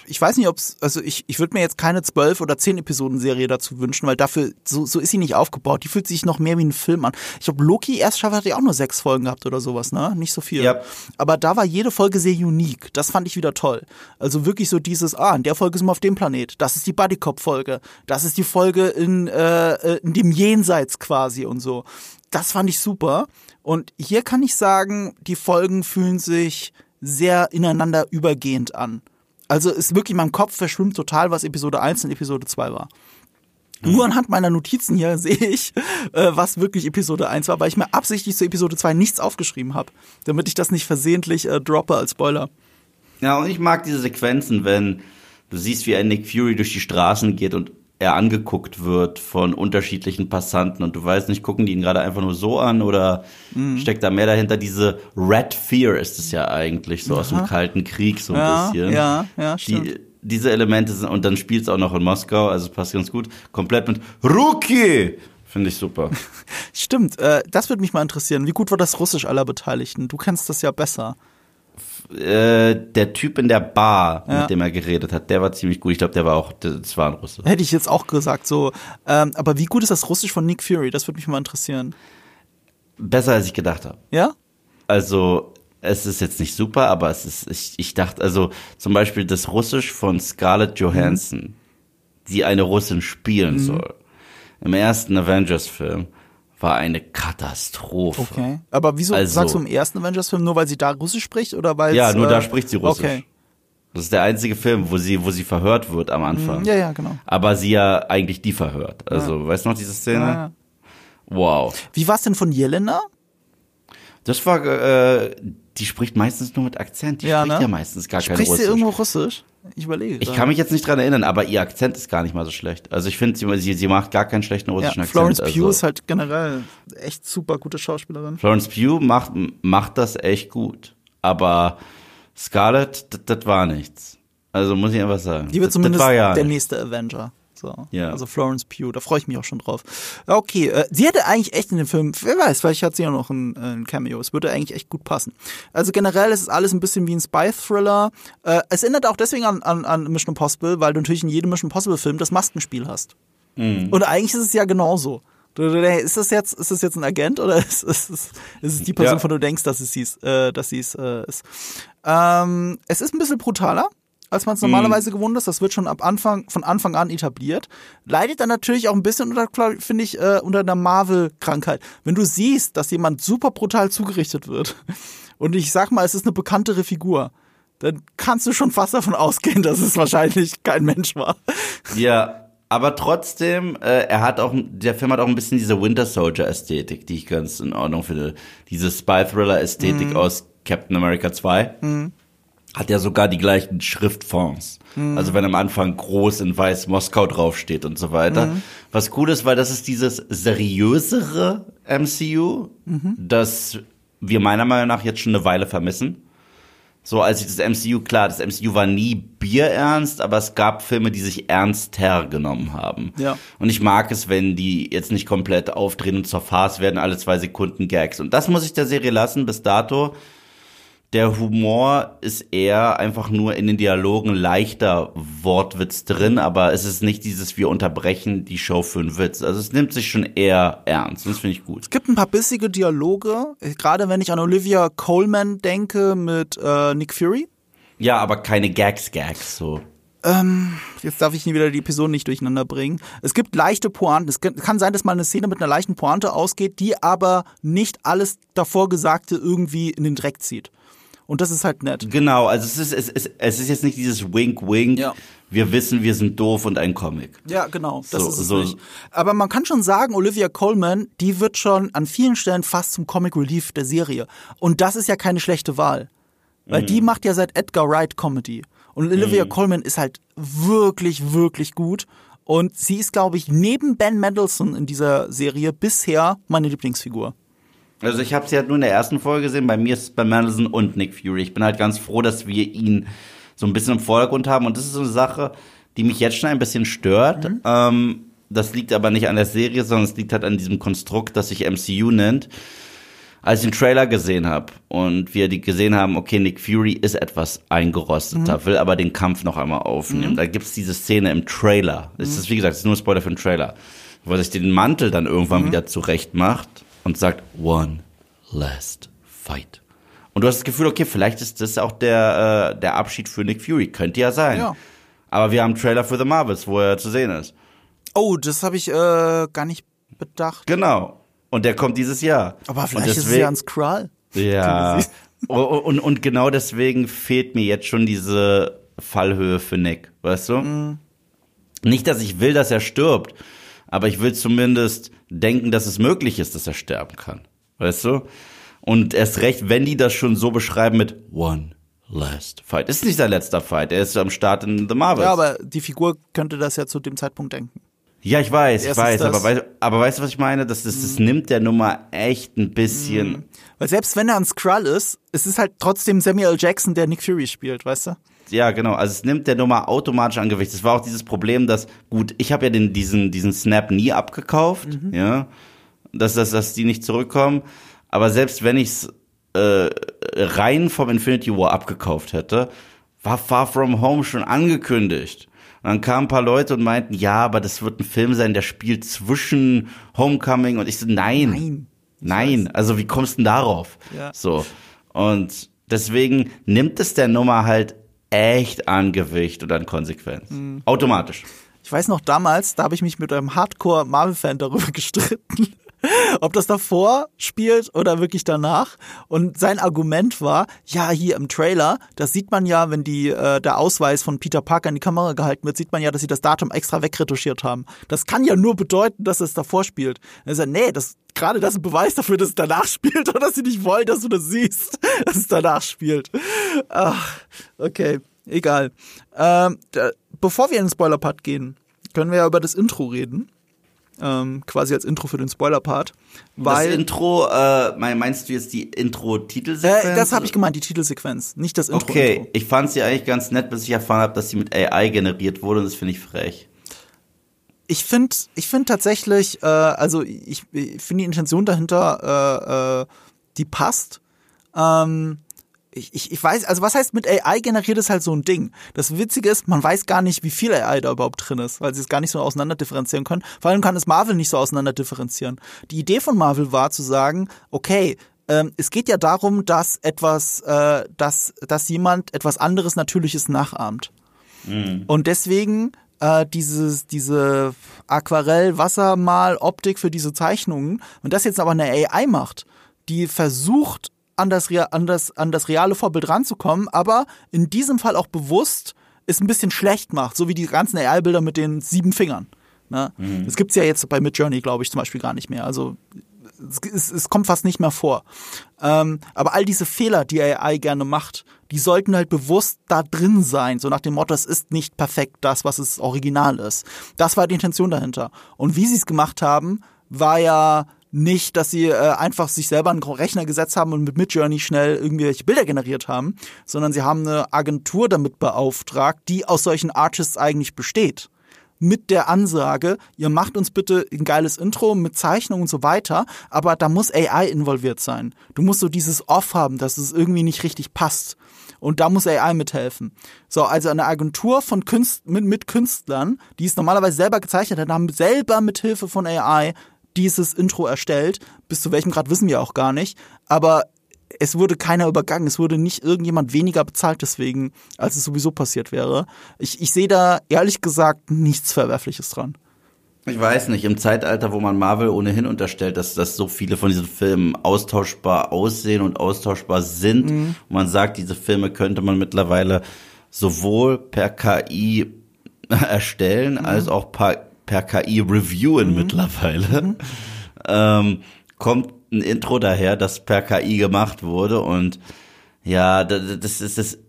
ich weiß nicht, ob's, also ich, ich würde mir jetzt keine zwölf oder zehn Episoden-Serie dazu wünschen, weil dafür, so, so ist sie nicht aufgebaut. Die fühlt sich noch mehr wie ein Film an. Ich glaube, Loki erst schafft, hat ja auch nur sechs Folgen gehabt oder sowas, ne? Nicht so viel. Ja. Aber da war jede Folge sehr unique. Das fand ich wieder toll. Also wirklich so dieses, ah, in der Folge sind wir auf dem Planet. Das ist die Buddy-Cop-Folge. Das ist die Folge in, äh, in dem Jenseits quasi und so. Das fand ich super. Und hier kann ich sagen, die Folgen fühlen sich sehr ineinander übergehend an. Also ist wirklich, mein Kopf verschwimmt total, was Episode eins und Episode zwei war. Mhm. Nur anhand meiner Notizen hier sehe ich, äh, was wirklich Episode eins war, weil ich mir absichtlich zu Episode zwei nichts aufgeschrieben habe, damit ich das nicht versehentlich äh, droppe als Spoiler. Ja, und ich mag diese Sequenzen, wenn du siehst, wie ein Nick Fury durch die Straßen geht und er angeguckt wird von unterschiedlichen Passanten und du weißt nicht, gucken die ihn gerade einfach nur so an oder mhm. steckt da mehr dahinter? Diese Red Fear ist es ja eigentlich, so Aha. aus dem Kalten Krieg so ein ja, bisschen. Ja, ja, stimmt. Die, diese Elemente sind, und dann spielt es auch noch in Moskau, also passt ganz gut, komplett mit Ruki! Finde ich super. Stimmt, äh, das würde mich mal interessieren. Wie gut war das Russisch aller Beteiligten? Du kennst das ja besser. Äh, der Typ in der Bar, ja. mit dem er geredet hat, der war ziemlich gut. Ich glaube, der war auch, das war ein Russe. Hätte ich jetzt auch gesagt, so. Ähm, aber wie gut ist das Russisch von Nick Fury? Das würde mich mal interessieren. Besser, als ich gedacht habe. Ja? Also, es ist jetzt nicht super, aber es ist, ich, ich dachte, also, zum Beispiel das Russisch von Scarlett Johansson, mhm. die eine Russin spielen mhm. soll, im ersten Avengers-Film, war eine Katastrophe. Okay. Aber wieso also, sagst du im ersten Avengers-Film nur, weil sie da Russisch spricht oder weil ja, nur äh, da spricht sie Russisch. Okay. Das ist der einzige Film, wo sie, wo sie verhört wird am Anfang. Ja, ja, genau. Aber sie ja eigentlich die verhört. Also, ja. weißt du noch diese Szene? Ja, ja. Wow. Wie war's denn von Jelena? Das war, äh, die spricht meistens nur mit Akzent. Die ja, spricht ne? ja meistens gar kein Russisch. Spricht sie irgendwo Russisch? Ich überlege. Ich kann mich jetzt nicht dran erinnern, aber ihr Akzent ist gar nicht mal so schlecht. Also ich finde, sie, sie macht gar keinen schlechten russischen ja, Florence Akzent. Florence Pugh also. Ist halt generell echt super gute Schauspielerin. Florence Pugh macht, macht das echt gut. Aber Scarlett, das war nichts. Also muss ich einfach sagen. Die wird das, zumindest das war ja der nicht. Nächste Avenger. So. Ja. Also Florence Pugh, da freue ich mich auch schon drauf. Okay, äh, sie hätte eigentlich echt in dem Film, wer weiß, vielleicht hat sie ja noch ein, äh, ein Cameo, es würde eigentlich echt gut passen. Also generell ist es alles ein bisschen wie ein Spy-Thriller. Äh, es erinnert auch deswegen an, an, an Mission Impossible, weil du natürlich in jedem Mission Impossible-Film das Maskenspiel hast. Mhm. Und eigentlich ist es ja genauso. Du, du, ist, das jetzt, ist das jetzt ein Agent oder ist, ist, ist, ist es die Person, ja. von der du denkst, dass es hieß, äh, dass sie es äh, ist? Ähm, es ist ein bisschen brutaler, als man es normalerweise mhm. gewohnt ist. Das wird schon ab Anfang, von Anfang an etabliert. Leidet dann natürlich auch ein bisschen unter, finde ich, äh, unter einer Marvel-Krankheit. Wenn du siehst, dass jemand super brutal zugerichtet wird und ich sag mal, es ist eine bekanntere Figur, dann kannst du schon fast davon ausgehen, dass es wahrscheinlich kein Mensch war. Ja, aber trotzdem, äh, er hat auch, der Film hat auch ein bisschen diese Winter Soldier-Ästhetik, die ich ganz in Ordnung finde. Diese Spy-Thriller-Ästhetik mhm. aus Captain America zwei. Mhm. Hat ja sogar die gleichen Schriftfonds. Mhm. Also wenn am Anfang groß in weiß Moskau draufsteht und so weiter. Mhm. Was cool ist, weil das ist dieses seriösere M C U, mhm. das wir meiner Meinung nach jetzt schon eine Weile vermissen. So als ich das M C U, klar, das M C U war nie bierernst, aber es gab Filme, die sich ernster genommen haben. Ja. Und ich mag es, wenn die jetzt nicht komplett aufdrehen und zur Farce werden, alle zwei Sekunden Gags. Und das muss ich der Serie lassen bis dato. der Humor ist eher einfach nur in den Dialogen leichter Wortwitz drin, aber es ist nicht dieses, wir unterbrechen die Show für einen Witz. Also es nimmt sich schon eher ernst, das finde ich gut. Es gibt ein paar bissige Dialoge, gerade wenn ich an Olivia Colman denke mit äh, Nick Fury. Ja, aber keine Gags-Gags so. Ähm, jetzt darf ich nie wieder die Episoden nicht durcheinander bringen. Es gibt leichte Pointen. Es kann sein, dass mal eine Szene mit einer leichten Pointe ausgeht, die aber nicht alles davor Gesagte irgendwie in den Dreck zieht. Und das ist halt nett. Genau, also es ist, es ist, es ist jetzt nicht dieses Wink-Wink, ja. Wir wissen, wir sind doof und ein Comic. Ja, genau, das so, ist es so. Nicht. Aber man kann schon sagen, Olivia Colman, die wird schon an vielen Stellen fast zum Comic Relief der Serie. Und das ist ja keine schlechte Wahl. Weil mhm. die macht ja seit Edgar Wright Comedy. Und Olivia mhm. Colman ist halt wirklich, wirklich gut. Und sie ist, glaube ich, neben Ben Mendelsohn in dieser Serie bisher meine Lieblingsfigur. Also ich habe sie halt nur in der ersten Folge gesehen, bei mir ist es bei Madison und Nick Fury. Ich bin halt ganz froh, dass wir ihn so ein bisschen im Vordergrund haben. Und das ist so eine Sache, die mich jetzt schon ein bisschen stört. Mhm. Ähm, das liegt aber nicht an der Serie, sondern es liegt halt an diesem Konstrukt, das sich M C U nennt. Als ich den Trailer gesehen habe und wir die gesehen haben, okay, Nick Fury ist etwas eingerosteter, mhm. will aber den Kampf noch einmal aufnehmen. Mhm. Da gibt's diese Szene im Trailer. Mhm. Das ist, wie gesagt, das ist nur ein Spoiler für den Trailer, wo sich den Mantel dann irgendwann mhm. wieder zurecht macht. Und sagt, one last fight. Und du hast das Gefühl, okay, vielleicht ist das auch der, äh, der Abschied für Nick Fury. Könnte ja sein. Ja. Aber wir haben einen Trailer für The Marvels, wo er zu sehen ist. Oh, das habe ich äh, gar nicht bedacht. Genau. Und der kommt dieses Jahr. Aber vielleicht deswegen, ist es ja ein Skrull. Ja. und, und, und genau deswegen fehlt mir jetzt schon diese Fallhöhe für Nick. Weißt du? Mhm. Nicht, dass ich will, dass er stirbt. Aber ich will zumindest denken, dass es möglich ist, dass er sterben kann. Weißt du? Und erst recht, wenn die das schon so beschreiben mit One Last Fight. Ist nicht sein letzter Fight. Er ist am Start in The Marvels. Ja, aber die Figur könnte das ja zu dem Zeitpunkt denken. Ja, ich weiß, ich weiß. Aber, weiß aber weißt du, was ich meine? Das, das, das mhm. nimmt der Nummer echt ein bisschen. Mhm. Weil selbst wenn er ein Skrull ist, es ist halt trotzdem Samuel L. Jackson, der Nick Fury spielt, weißt du? Ja, genau. Also es nimmt der Nummer automatisch an Gewicht. Es war auch dieses Problem, dass, gut, ich habe ja den, diesen, diesen Snap nie abgekauft, mhm. ja, dass, dass, dass die nicht zurückkommen. Aber selbst wenn ich es äh, rein vom Infinity War abgekauft hätte, war Far From Home schon angekündigt. Und dann kamen ein paar Leute und meinten, ja, aber das wird ein Film sein, der spielt zwischen Homecoming. Und ich so, nein, nein, nein. Also wie kommst du denn darauf? Ja. So. Und deswegen nimmt es der Nummer halt echt an Gewicht und an Konsequenz. Mhm. Automatisch. Ich weiß noch damals, da habe ich mich mit einem Hardcore-Marvel-Fan darüber gestritten, ob das davor spielt oder wirklich danach. Und sein Argument war, ja, hier im Trailer, das sieht man ja, wenn die, äh, der Ausweis von Peter Parker in die Kamera gehalten wird, sieht man ja, dass sie das Datum extra wegretuschiert haben. Das kann ja nur bedeuten, dass es davor spielt. Und er sagt, nee, das, gerade das ist ein Beweis dafür, dass es danach spielt oder dass sie nicht wollen, dass du das siehst, dass es danach spielt. Ach, okay, egal. Ähm, da, bevor wir in den Spoiler-Part gehen, können wir ja über das Intro reden. Ähm, quasi als Intro für den Spoiler-Part. Weil das Intro, äh, meinst du jetzt die Intro-Titelsequenz? Äh, das habe ich gemeint, die Titelsequenz, nicht das Intro. Okay, Intro. Ich fand sie eigentlich ganz nett, bis ich erfahren habe, dass sie mit A I generiert wurde und das finde ich frech. Ich finde ich find tatsächlich, äh, also ich, ich finde die Intention dahinter, äh, äh, die passt. Ähm, ich, ich, ich weiß, also was heißt mit A I generiert ist halt so ein Ding. Das Witzige ist, man weiß gar nicht, wie viel A I da überhaupt drin ist, weil sie es gar nicht so auseinander differenzieren können. Vor allem kann es Marvel nicht so auseinander differenzieren. Die Idee von Marvel war zu sagen, okay, ähm, es geht ja darum, dass etwas, äh, dass, dass jemand etwas anderes Natürliches nachahmt. Mhm. Und deswegen Äh, dieses, diese Aquarell-Wassermal-Optik für diese Zeichnungen und das jetzt aber eine A I macht, die versucht, an das, Re- an das, an das reale Vorbild ranzukommen, aber in diesem Fall auch bewusst es ein bisschen schlecht macht, so wie die ganzen A I-Bilder mit den sieben Fingern. Ne? Mhm. Das gibt's ja jetzt bei Midjourney, glaube ich, zum Beispiel gar nicht mehr. Also es, es kommt fast nicht mehr vor. Ähm, aber all diese Fehler, die A I gerne macht, die sollten halt bewusst da drin sein, so nach dem Motto, es ist nicht perfekt das, was es original ist. Das war die Intention dahinter. Und wie sie es gemacht haben, war ja nicht, dass sie äh, einfach sich selber einen Rechner gesetzt haben und mit Midjourney schnell irgendwelche Bilder generiert haben, sondern sie haben eine Agentur damit beauftragt, die aus solchen Artists eigentlich besteht. mit der Ansage, ihr macht uns bitte ein geiles Intro mit Zeichnung und so weiter, aber da muss A I involviert sein. Du musst so dieses Off haben, dass es irgendwie nicht richtig passt. Und da muss A I mithelfen. So, also eine Agentur von Künst- mit, mit Künstlern, die es normalerweise selber gezeichnet hat, haben selber mit Hilfe von A I dieses Intro erstellt. Bis zu welchem Grad wissen wir auch gar nicht. Aber es wurde keiner übergangen. Es wurde nicht irgendjemand weniger bezahlt deswegen, als es sowieso passiert wäre. Ich, ich sehe da ehrlich gesagt nichts Verwerfliches dran. Ich weiß nicht, im Zeitalter, wo man Marvel ohnehin unterstellt, dass, dass so viele von diesen Filmen austauschbar aussehen und austauschbar sind. Mhm. Und man sagt, diese Filme könnte man mittlerweile sowohl per K I erstellen, mhm. als auch per, per K I reviewen mhm. mittlerweile. Mhm. Ähm, kommt ein Intro daher, das per K I gemacht wurde. Und ja, das ist das.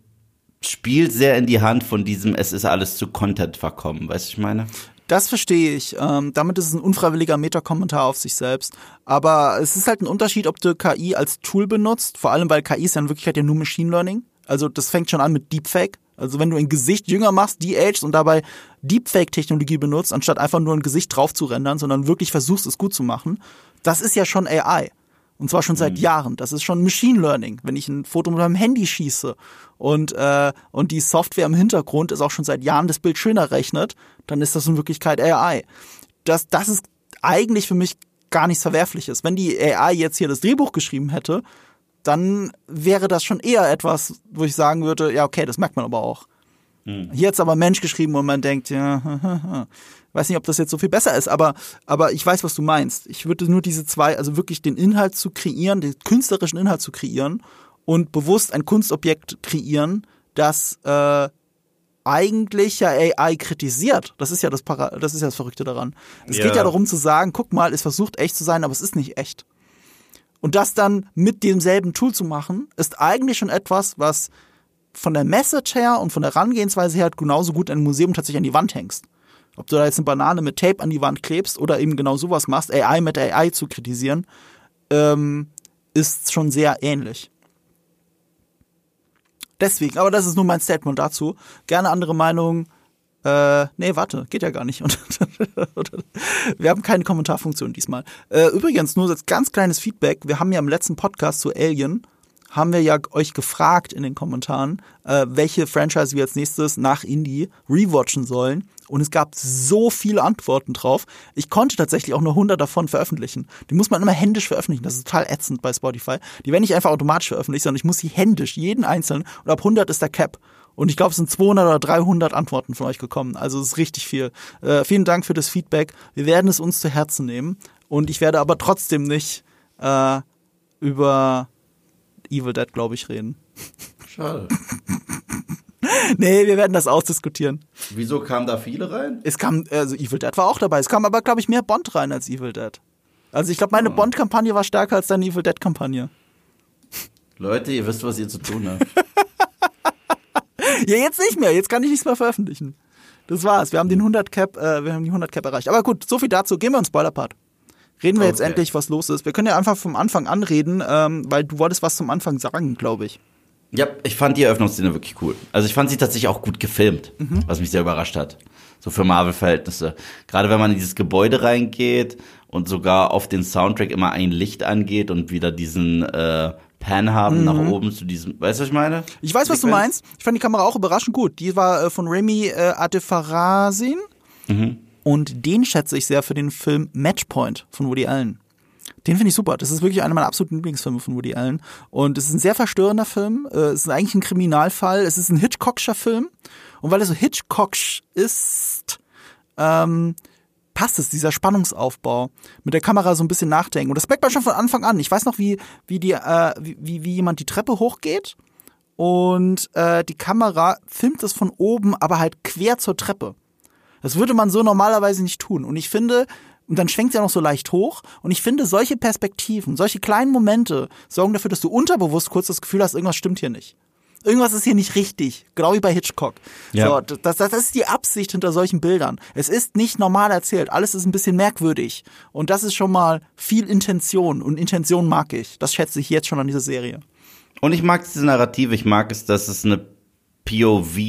Spielt sehr in die Hand von diesem, es ist alles zu Content verkommen, weißt du, ich meine? Das verstehe ich. Ähm, damit ist es ein unfreiwilliger Metakommentar auf sich selbst. Aber es ist halt ein Unterschied, ob du K I als Tool benutzt, vor allem weil K I ist ja in Wirklichkeit ja nur Machine Learning. Also das fängt schon an mit Deepfake. Also wenn du ein Gesicht jünger machst, de-aged und dabei Deepfake-Technologie benutzt, anstatt einfach nur ein Gesicht drauf zu rendern, sondern wirklich versuchst, es gut zu machen, das ist ja schon A I. Und zwar schon seit mhm. Jahren. Das ist schon Machine Learning, wenn ich ein Foto mit meinem Handy schieße und äh, und die Software im Hintergrund ist auch schon seit Jahren das Bild schöner rechnet, dann ist das in Wirklichkeit A I. Das, das ist eigentlich für mich gar nichts Verwerfliches. Wenn die A I jetzt hier das Drehbuch geschrieben hätte, dann wäre das schon eher etwas, wo ich sagen würde, ja okay, das merkt man aber auch. Mhm. Hier hat's aber Mensch geschrieben und man denkt, ja, weiß nicht, ob das jetzt so viel besser ist, aber, aber ich weiß, was du meinst. Ich würde nur diese zwei, also wirklich den Inhalt zu kreieren, den künstlerischen Inhalt zu kreieren und bewusst ein Kunstobjekt kreieren, das äh, eigentlich ja A I kritisiert. Das ist ja das, Para- das ist ja das Verrückte daran. Es ja. geht ja darum zu sagen, guck mal, es versucht echt zu sein, aber es ist nicht echt. Und das dann mit demselben Tool zu machen, ist eigentlich schon etwas, was von der Message her und von der Herangehensweise her genauso gut in einem Museum tatsächlich an die Wand hängst. Ob du da jetzt eine Banane mit Tape an die Wand klebst oder eben genau sowas machst, A I mit A I zu kritisieren, ähm, ist schon sehr ähnlich. Deswegen, aber das ist nur mein Statement dazu. Gerne andere Meinungen. Äh, nee, warte, geht ja gar nicht. Wir haben keine Kommentarfunktion diesmal. Äh, übrigens, nur als ganz kleines Feedback, wir haben ja im letzten Podcast zu Alien, haben wir ja euch gefragt in den Kommentaren, äh, welche Franchise wir als nächstes nach Indie rewatchen sollen. Und es gab so viele Antworten drauf. Ich konnte tatsächlich auch nur hundert davon veröffentlichen. Die muss man immer händisch veröffentlichen. Das ist total ätzend bei Spotify. Die werden nicht einfach automatisch veröffentlicht, sondern ich muss sie händisch, jeden einzelnen. Und ab hundert ist der Cap. Und ich glaube, es sind zweihundert oder dreihundert Antworten von euch gekommen. Also es ist richtig viel. Äh, vielen Dank für das Feedback. Wir werden es uns zu Herzen nehmen. Und ich werde aber trotzdem nicht äh, über Evil Dead, glaube ich, reden. Schade. Nee, wir werden das ausdiskutieren. Wieso kamen da viele rein? Es kam, also Evil Dead war auch dabei. Es kam aber, glaube ich, mehr Bond rein als Evil Dead. Also ich glaube, meine oh. Bond-Kampagne war stärker als deine Evil Dead-Kampagne. Leute, ihr wisst, was ihr zu tun habt. Ja, jetzt nicht mehr. Jetzt kann ich nichts mehr veröffentlichen. Das war's. Wir haben den hundert Cap, äh, wir haben die hundert Cap erreicht. Aber gut, so viel dazu. Gehen wir in den Spoiler-Part. Reden wir okay. jetzt endlich, was los ist. Wir können ja einfach vom Anfang an reden, ähm, weil du wolltest was zum Anfang sagen, glaube ich. Ja, ich fand die Eröffnungsszene wirklich cool. Also ich fand sie tatsächlich auch gut gefilmt, mhm. was mich sehr überrascht hat. So für Marvel-Verhältnisse. Gerade wenn man in dieses Gebäude reingeht und sogar auf den Soundtrack immer ein Licht angeht und wieder diesen äh, Pan haben mhm. nach oben zu diesem, weißt du, was ich meine? Ich weiß, was Sequenz. Du meinst. Ich fand die Kamera auch überraschend gut. Die war äh, von Remy äh, Adefarasin. Mhm. Und den schätze ich sehr für den Film Matchpoint von Woody Allen. Den finde ich super. Das ist wirklich einer meiner absoluten Lieblingsfilme von Woody Allen. Und es ist ein sehr verstörender Film. Es ist eigentlich ein Kriminalfall. Es ist ein Hitchcockscher Film. Und weil er so Hitchcocksch ist, ähm, passt es, dieser Spannungsaufbau. Mit der Kamera so ein bisschen nachdenken. Und das merkt man schon von Anfang an. Ich weiß noch, wie, wie, die, äh, wie, wie jemand die Treppe hochgeht. Und äh, die Kamera filmt es von oben, aber halt quer zur Treppe. Das würde man so normalerweise nicht tun. Und ich finde, und dann schwenkt es ja noch so leicht hoch. Und ich finde, solche Perspektiven, solche kleinen Momente sorgen dafür, dass du unterbewusst kurz das Gefühl hast, irgendwas stimmt hier nicht. Irgendwas ist hier nicht richtig. Genau wie bei Hitchcock. Ja. So, das, das, das ist die Absicht hinter solchen Bildern. Es ist nicht normal erzählt. Alles ist ein bisschen merkwürdig. Und das ist schon mal viel Intention. Und Intention mag ich. Das schätze ich jetzt schon an dieser Serie. Und ich mag diese Narrative. Ich mag es, dass es eine P O V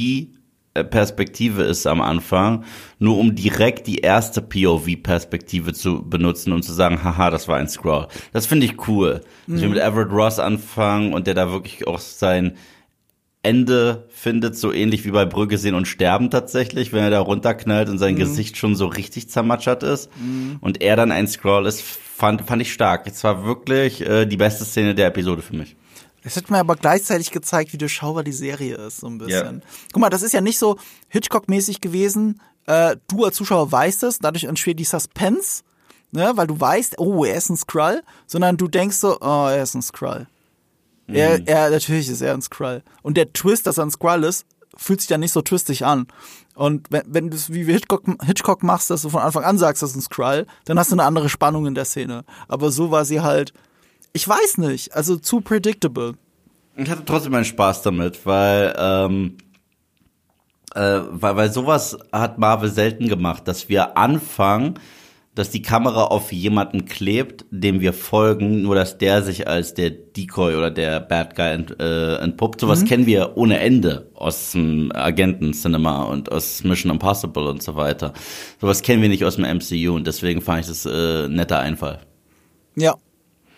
Perspektive ist am Anfang, nur um direkt die erste P O V-Perspektive zu benutzen und zu sagen, haha, das war ein Skrull. Das finde ich cool. Mhm. Dass wir mit Everett Ross anfangen und der da wirklich auch sein Ende findet, so ähnlich wie bei Brügge sehen und sterben tatsächlich, wenn er da runterknallt und sein mhm. Gesicht schon so richtig zermatschert ist mhm. und er dann ein Skrull ist, fand, fand ich stark. Es war wirklich äh, die beste Szene der Episode für mich. Es hat mir aber gleichzeitig gezeigt, wie durchschaubar die Serie ist, so ein bisschen. Yeah. Guck mal, das ist ja nicht so Hitchcock-mäßig gewesen. Äh, du als Zuschauer weißt es, dadurch entsteht die Suspense, ne, weil du weißt, oh, er ist ein Skrull, sondern du denkst so, oh, er ist ein Skrull. Mm. Er, er, natürlich ist er ein Skrull. Und der Twist, dass er ein Skrull ist, fühlt sich dann nicht so twistig an. Und wenn, wenn du es wie Hitchcock, Hitchcock machst, dass du von Anfang an sagst, das ist ein Skrull, dann hast du eine andere Spannung in der Szene. Aber so war sie halt, ich weiß nicht, also zu predictable. Ich hatte trotzdem meinen Spaß damit, weil, ähm, äh, weil, weil sowas hat Marvel selten gemacht, dass wir anfangen, dass die Kamera auf jemanden klebt, dem wir folgen, nur dass der sich als der Decoy oder der Bad Guy ent, äh, entpuppt. Sowas mhm. kennen wir ohne Ende aus dem Agenten-Cinema und aus Mission Impossible und so weiter. Sowas kennen wir nicht aus dem M C U und deswegen fand ich das äh, ein netter Einfall. Ja,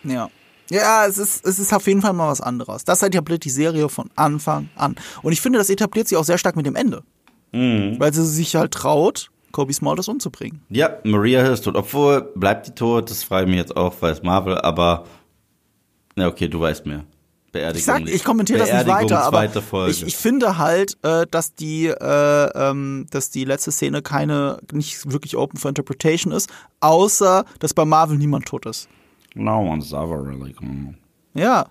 ja. Ja, es ist, es ist auf jeden Fall mal was anderes. Das etabliert die Serie von Anfang an. Und ich finde, das etabliert sich auch sehr stark mit dem Ende. Mhm. Weil sie sich halt traut, Kobe Smulders umzubringen. Ja, Maria Hill ist tot. Obwohl, bleibt die tot, das frage ich mich jetzt auch, weiß Marvel, aber na okay, du weißt mehr. Beerdigung. Ich, sag, ich kommentiere das nicht weiter, aber ich, ich finde halt, äh, dass die äh, ähm, dass die letzte Szene keine, nicht wirklich open for interpretation ist, außer, dass bei Marvel niemand tot ist. No one's ever really gone. Ja.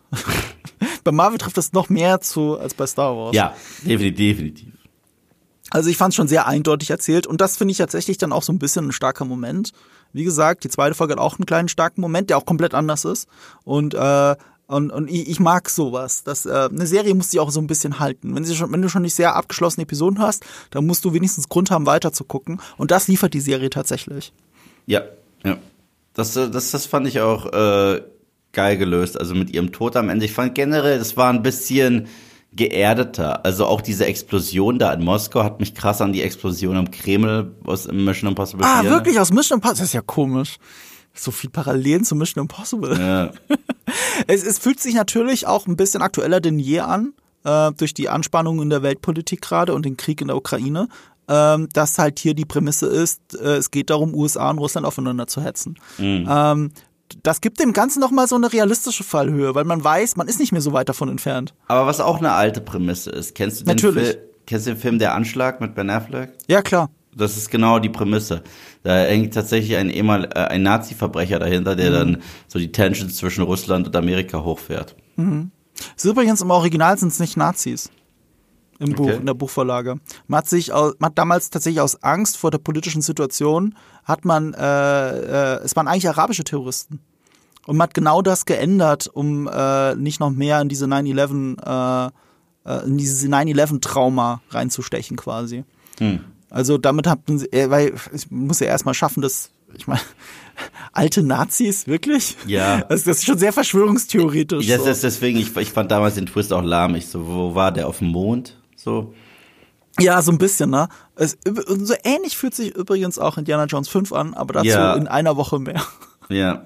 Bei Marvel trifft das noch mehr zu als bei Star Wars. Ja, definitiv. Also ich fand es schon sehr eindeutig erzählt und das finde ich tatsächlich dann auch so ein bisschen ein starker Moment. Wie gesagt, die zweite Folge hat auch einen kleinen starken Moment, der auch komplett anders ist. Und äh, und, und ich, ich mag sowas. Dass, äh, eine Serie muss sich auch so ein bisschen halten. Wenn, sie schon, wenn du schon nicht sehr abgeschlossene Episoden hast, dann musst du wenigstens Grund haben, weiterzugucken. Und das liefert die Serie tatsächlich. Ja, ja. Das, das, das fand ich auch äh, geil gelöst, also mit ihrem Tod am Ende. Ich fand generell, das war ein bisschen geerdeter. Also auch diese Explosion da in Moskau hat mich krass an die Explosion im Kreml aus Mission Impossible Ah, vier. Wirklich, aus Mission Impossible? Das ist ja komisch. So viel Parallelen zu Mission Impossible. Ja. es, es fühlt sich natürlich auch ein bisschen aktueller denn je an, äh, durch die Anspannung in der Weltpolitik gerade und den Krieg in der Ukraine. Ähm, dass halt hier die Prämisse ist, äh, es geht darum, U S A und Russland aufeinander zu hetzen. Mhm. Ähm, das gibt dem Ganzen nochmal so eine realistische Fallhöhe, weil man weiß, man ist nicht mehr so weit davon entfernt. Aber was auch eine alte Prämisse ist, kennst du den, Fil- kennst du den Film Der Anschlag mit Ben Affleck? Ja, klar. Das ist genau die Prämisse. Da hängt tatsächlich ein, ehemal- äh, ein Nazi-Verbrecher dahinter, der mhm. dann so die Tensions zwischen Russland und Amerika hochfährt. Mhm. Das ist übrigens im Original sind es nicht Nazis. Im Buch, okay. In der Buchvorlage. Man hat sich aus, man hat damals tatsächlich aus Angst vor der politischen Situation, hat man, äh, äh, es waren eigentlich arabische Terroristen. Und man hat genau das geändert, um äh, nicht noch mehr in diese neun elf, äh, äh, in dieses neun elf Trauma reinzustechen quasi. Hm. Also damit hat man, äh, weil ich muss ja erstmal schaffen, dass, ich meine, alte Nazis, wirklich? Ja. Das, das ist schon sehr verschwörungstheoretisch. Das so. Ist deswegen, ich, ich fand damals den Twist auch lahmig. So, wo war der? Auf dem Mond? So. Ja, so ein bisschen, ne? Es, so ähnlich fühlt sich übrigens auch Indiana Jones fünf an, aber dazu ja. in einer Woche mehr. Ja.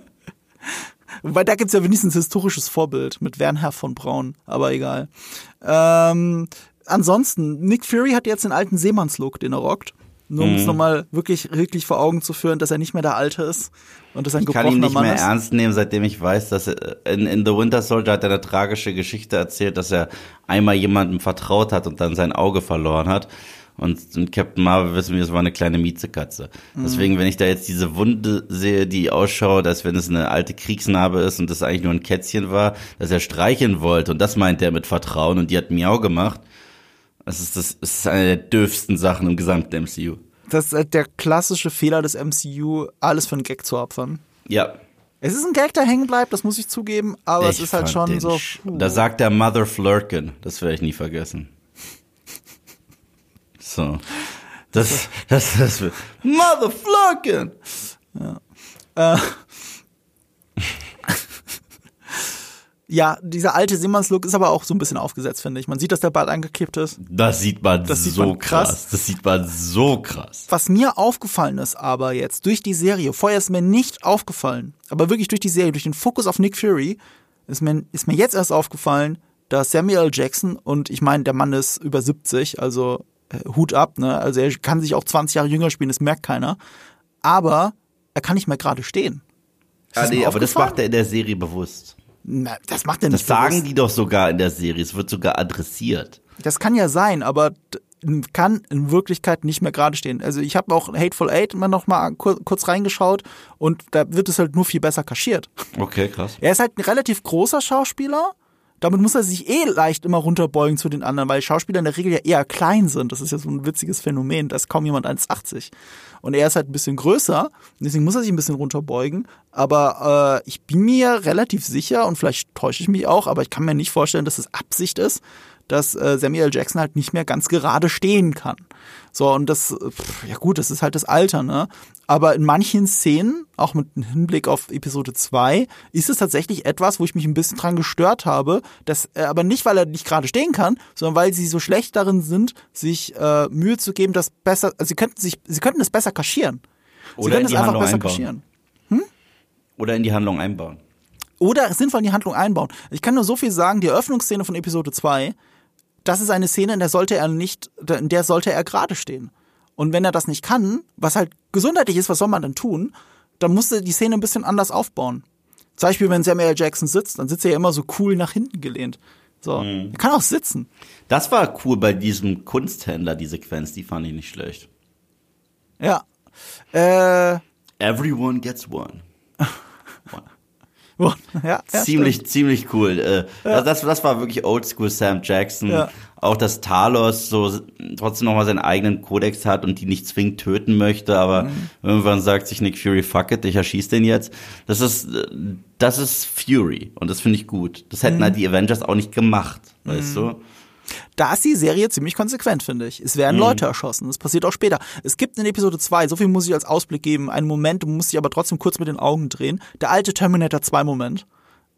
Weil da gibt's ja wenigstens ein historisches Vorbild mit Wernher von Braun, aber egal. Ähm, ansonsten, Nick Fury hat jetzt den alten Seemannslook, den er rockt. Nur um es mhm. nochmal wirklich, wirklich vor Augen zu führen, dass er nicht mehr der Alte ist und dass er ein gebrochener Mann ist. Ich kann ihn nicht mehr ernst nehmen, seitdem ich weiß, dass er, in, in The Winter Soldier hat er eine tragische Geschichte erzählt, dass er einmal jemandem vertraut hat und dann sein Auge verloren hat. Und in Captain Marvel wissen wir, das war eine kleine Miezekatze. Mhm. Deswegen, wenn ich da jetzt diese Wunde sehe, die ausschaut, als wenn es eine alte Kriegsnarbe ist und das eigentlich nur ein Kätzchen war, dass er streicheln wollte und das meint er mit Vertrauen und die hat Miau gemacht. Das ist, das ist eine der dürfsten Sachen im gesamten M C U. Das ist der klassische Fehler des M C U, alles für einen Gag zu opfern. Ja. Es ist ein Gag, der hängen bleibt, das muss ich zugeben, aber ich es ist halt schon so. Sch- da sagt der Mother Flurkin, das werde ich nie vergessen. So. Das, das, das, das Mother Flurkin! Ja. Äh. Ja, dieser alte Seemannslook ist aber auch so ein bisschen aufgesetzt, finde ich. Man sieht, dass der Bart angekippt ist. Das sieht man das sieht so man krass. krass. Das sieht man so krass. Was mir aufgefallen ist aber jetzt durch die Serie, vorher ist mir nicht aufgefallen, aber wirklich durch die Serie, durch den Fokus auf Nick Fury, ist mir, ist mir jetzt erst aufgefallen, dass Samuel L. Jackson, und ich meine, der Mann ist über siebzig, also äh, Hut ab, ne? Also er kann sich auch zwanzig Jahre jünger spielen, das merkt keiner. Aber er kann nicht mehr gerade stehen. Ah, nee, aber das macht er in der Serie bewusst. Na, das macht er nicht. Das sagen bewusst. Die doch sogar in der Serie. Es wird sogar adressiert. Das kann ja sein, aber kann in Wirklichkeit nicht mehr gerade stehen. Also ich habe auch Hateful Eight immer noch mal kur- kurz reingeschaut und da wird es halt nur viel besser kaschiert. Okay, krass. Er ist halt ein relativ großer Schauspieler. Damit muss er sich eh leicht immer runterbeugen zu den anderen, weil Schauspieler in der Regel ja eher klein sind. Das ist ja so ein witziges Phänomen, da ist kaum jemand eins achtzig. Und er ist halt ein bisschen größer, deswegen muss er sich ein bisschen runterbeugen. Aber äh, ich bin mir relativ sicher, und vielleicht täusche ich mich auch, aber ich kann mir nicht vorstellen, dass es Absicht ist, dass äh, Samuel L. Jackson halt nicht mehr ganz gerade stehen kann. So, und das, pff, ja gut, das ist halt das Alter, ne? Aber in manchen Szenen, auch mit Hinblick auf Episode zwei, ist es tatsächlich etwas, wo ich mich ein bisschen dran gestört habe, dass, aber nicht, weil er nicht gerade stehen kann, sondern weil sie so schlecht darin sind, sich äh, Mühe zu geben, das besser, also sie könnten sich, sie könnten das besser kaschieren. Oder sie können das einfach Handlung besser einbauen. kaschieren. Hm? Oder in die Handlung einbauen. Oder sinnvoll in die Handlung einbauen. Ich kann nur so viel sagen, die Eröffnungsszene von Episode zwei, das ist eine Szene, in der sollte er nicht, in der sollte er gerade stehen. Und wenn er das nicht kann, was halt gesundheitlich ist, was soll man denn tun? Dann musste die Szene ein bisschen anders aufbauen. Zum Beispiel, wenn Samuel L. Jackson sitzt, dann sitzt er ja immer so cool nach hinten gelehnt. So, mhm. Er kann auch sitzen. Das war cool bei diesem Kunsthändler, die Sequenz, die fand ich nicht schlecht. Ja. Äh, Everyone gets one. one. Ja, ja, ziemlich, stimmt. ziemlich cool. Äh, ja. das, das war wirklich oldschool Sam Jackson. Ja. Auch, dass Talos so trotzdem nochmal seinen eigenen Kodex hat und die nicht zwingend töten möchte, aber mhm. irgendwann sagt sich Nick Fury, fuck it, ich erschieß den jetzt. Das ist, das ist Fury und das finde ich gut. Das hätten mhm. halt die Avengers auch nicht gemacht, mhm. weißt du? Da ist die Serie ziemlich konsequent, finde ich. Es werden mhm. Leute erschossen, das passiert auch später. Es gibt in Episode zwei, so viel muss ich als Ausblick geben, einen Moment, muss ich aber trotzdem kurz mit den Augen drehen, der alte Terminator zwei Moment.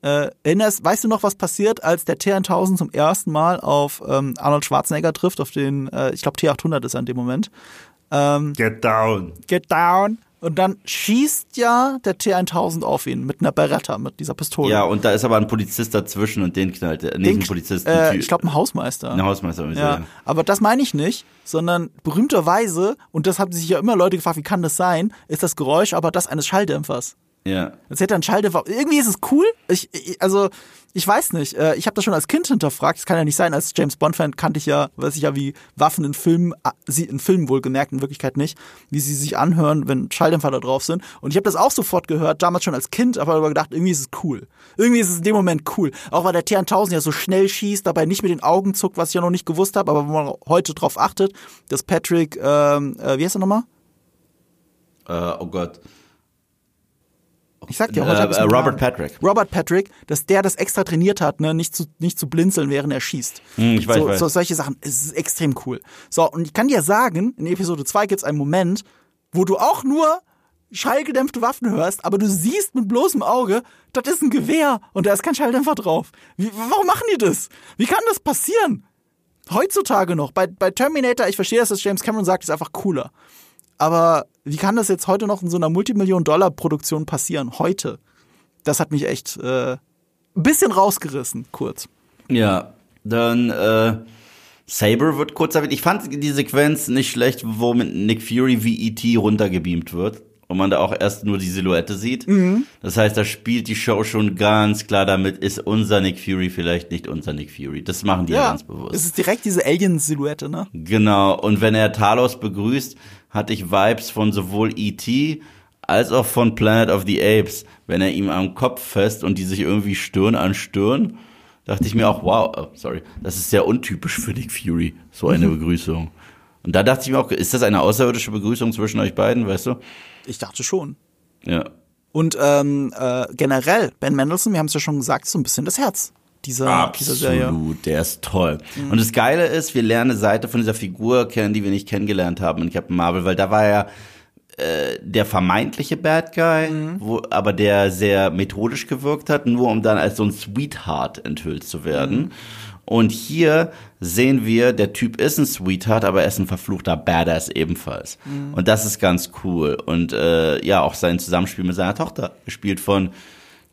Äh, erinnerst, weißt du noch, was passiert, als der T eintausend zum ersten Mal auf ähm, Arnold Schwarzenegger trifft, auf den, äh, ich glaube T achthundert ist er in dem Moment. Ähm, get down. Get down. Und dann schießt ja der T eintausend auf ihn mit einer Beretta, mit dieser Pistole. Ja, und da ist aber ein Polizist dazwischen und den knallt er. Nee, den, ein Polizist. Äh, ich glaube, ein Hausmeister. Ein Hausmeister. Ja. Aber das meine ich nicht, sondern berühmterweise, und das haben sich ja immer Leute gefragt, wie kann das sein, ist das Geräusch aber das eines Schalldämpfers. Ja. Als hätte er einen Schalldämpfer. Irgendwie ist es cool. Ich, ich, also, ich weiß nicht. Ich habe das schon als Kind hinterfragt. Es kann ja nicht sein. Als James Bond-Fan kannte ich ja, weiß ich ja, wie Waffen in Filmen, in Filmen wohlgemerkt, in Wirklichkeit nicht, wie sie sich anhören, wenn Schalldämpfer da drauf sind. Und ich habe das auch sofort gehört, damals schon als Kind, aber darüber gedacht, irgendwie ist es cool. Irgendwie ist es in dem Moment cool. Auch weil der T eintausend ja so schnell schießt, dabei nicht mit den Augen zuckt, was ich ja noch nicht gewusst habe, aber wenn man heute drauf achtet, dass Patrick, ähm, äh, wie heißt er nochmal? Uh, oh Gott. Ich sag dir, heute äh, Robert Patrick. Robert Patrick, dass der das extra trainiert hat, ne, nicht zu, nicht zu blinzeln, während er schießt. Hm, ich weiß, so, ich weiß. So, solche Sachen, es ist extrem cool. So, und ich kann dir sagen, in Episode zwei gibt's einen Moment, wo du auch nur schallgedämpfte Waffen hörst, aber du siehst mit bloßem Auge, das ist ein Gewehr und da ist kein Schalldämpfer drauf. Wie, warum machen die das? Wie kann das passieren? Heutzutage noch. Bei, bei Terminator, ich verstehe, dass das James Cameron sagt, ist einfach cooler. Aber wie kann das jetzt heute noch in so einer Multimillion-Dollar-Produktion passieren? Heute. Das hat mich echt äh, ein bisschen rausgerissen, kurz. Ja, dann äh, Saber wird kurz erwähnt. Ich fand die Sequenz nicht schlecht, wo mit Nick Fury wie E T runtergebeamt wird. Und man da auch erst nur die Silhouette sieht. Mhm. Das heißt, da spielt die Show schon ganz klar damit, ist unser Nick Fury vielleicht nicht unser Nick Fury. Das machen die ja, ja ganz bewusst. Es ist direkt diese Alien-Silhouette, ne? Genau. Und wenn er Talos begrüßt, hatte ich Vibes von sowohl E T als auch von Planet of the Apes. Wenn er ihm am Kopf fest und die sich irgendwie Stirn an Stirn, dachte ich mir auch, wow, oh, sorry, das ist sehr untypisch für Nick Fury, so eine mhm. Begrüßung. Und da dachte ich mir auch, ist das eine außerirdische Begrüßung zwischen euch beiden, weißt du? Ich dachte schon. Ja. Und ähm, äh, generell, Ben Mendelsohn, wir haben es ja schon gesagt, ist so ein bisschen das Herz dieser, Absolut, dieser Serie. Absolut, der ist toll. Mhm. Und das Geile ist, wir lernen eine Seite von dieser Figur kennen, die wir nicht kennengelernt haben in Captain Marvel, weil da war er äh, der vermeintliche Bad Guy, mhm. wo, aber der sehr methodisch gewirkt hat, nur um dann als so ein Sweetheart enthüllt zu werden. Mhm. Und hier sehen wir, der Typ ist ein Sweetheart, aber er ist ein verfluchter Badass ebenfalls. Mhm. Und das ist ganz cool. Und äh, ja, auch sein Zusammenspiel mit seiner Tochter, gespielt von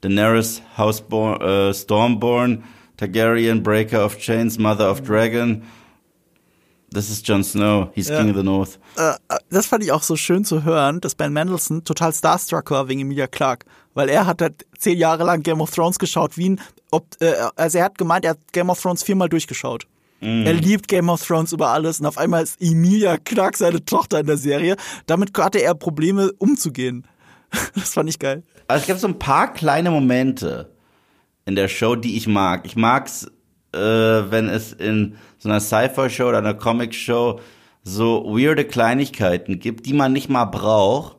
Daenerys Houseborn, äh, Stormborn, Targaryen, Breaker of Chains, Mother of Dragon. Das ist Jon Snow, he's ja. King of the North. Äh, das fand ich auch so schön zu hören, dass Ben Mendelsohn total starstruck war wegen Emilia Clarke. Weil er hat halt zehn Jahre lang Game of Thrones geschaut, wie ein, ob, äh, also er hat gemeint, er hat Game of Thrones viermal durchgeschaut. Mm. Er liebt Game of Thrones über alles und auf einmal ist Emilia Clarke seine Tochter in der Serie. Damit hatte er Probleme umzugehen. Das fand ich geil. Also es gab so ein paar kleine Momente in der Show, die ich mag. Ich mag's, äh, wenn es in so einer Sci-Fi-Show oder einer Comic-Show so weirde Kleinigkeiten gibt, die man nicht mal braucht,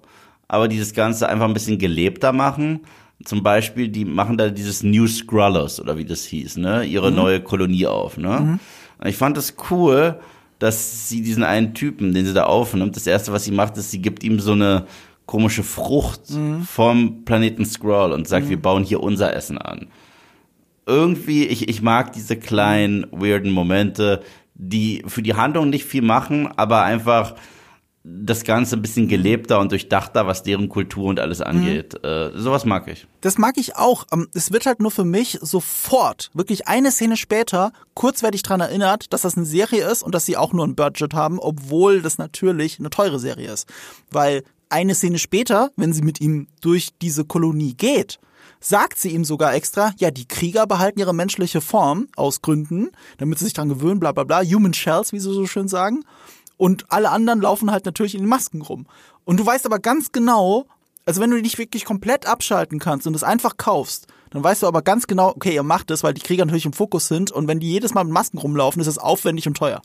aber die das Ganze einfach ein bisschen gelebter machen. Zum Beispiel, die machen da dieses New Skrulls, oder wie das hieß, ne? Ihre mhm. neue Kolonie auf, ne? Mhm. Und ich fand das cool, dass sie diesen einen Typen, den sie da aufnimmt, das Erste, was sie macht, ist, sie gibt ihm so eine komische Frucht mhm. vom Planeten Skrull und sagt, mhm. wir bauen hier unser Essen an. Irgendwie, ich, ich mag diese kleinen, weirden Momente, die für die Handlung nicht viel machen, aber einfach das Ganze ein bisschen gelebter und durchdachter, was deren Kultur und alles angeht. Mhm. Äh, sowas mag ich. Das mag ich auch. Es wird halt nur für mich sofort, wirklich eine Szene später, kurzweilig dran erinnert, dass das eine Serie ist und dass sie auch nur ein Budget haben, obwohl das natürlich eine teure Serie ist. Weil eine Szene später, wenn sie mit ihm durch diese Kolonie geht, sagt sie ihm sogar extra, ja, die Krieger behalten ihre menschliche Form aus Gründen, damit sie sich dran gewöhnen, bla bla bla, Human Shells, wie sie so schön sagen. Und alle anderen laufen halt natürlich in den Masken rum. Und du weißt aber ganz genau, also wenn du dich wirklich komplett abschalten kannst und es einfach kaufst, dann weißt du aber ganz genau, okay, ihr macht das, weil die Krieger natürlich im Fokus sind und wenn die jedes Mal mit Masken rumlaufen, ist das aufwendig und teuer.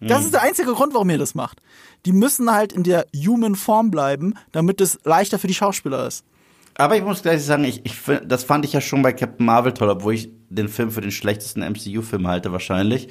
Mhm. Das ist der einzige Grund, warum ihr das macht. Die müssen halt in der human Form bleiben, damit es leichter für die Schauspieler ist. Aber ich muss gleich sagen, ich, ich find, das fand ich ja schon bei Captain Marvel toll, obwohl ich den Film für den schlechtesten M C U-Film halte wahrscheinlich.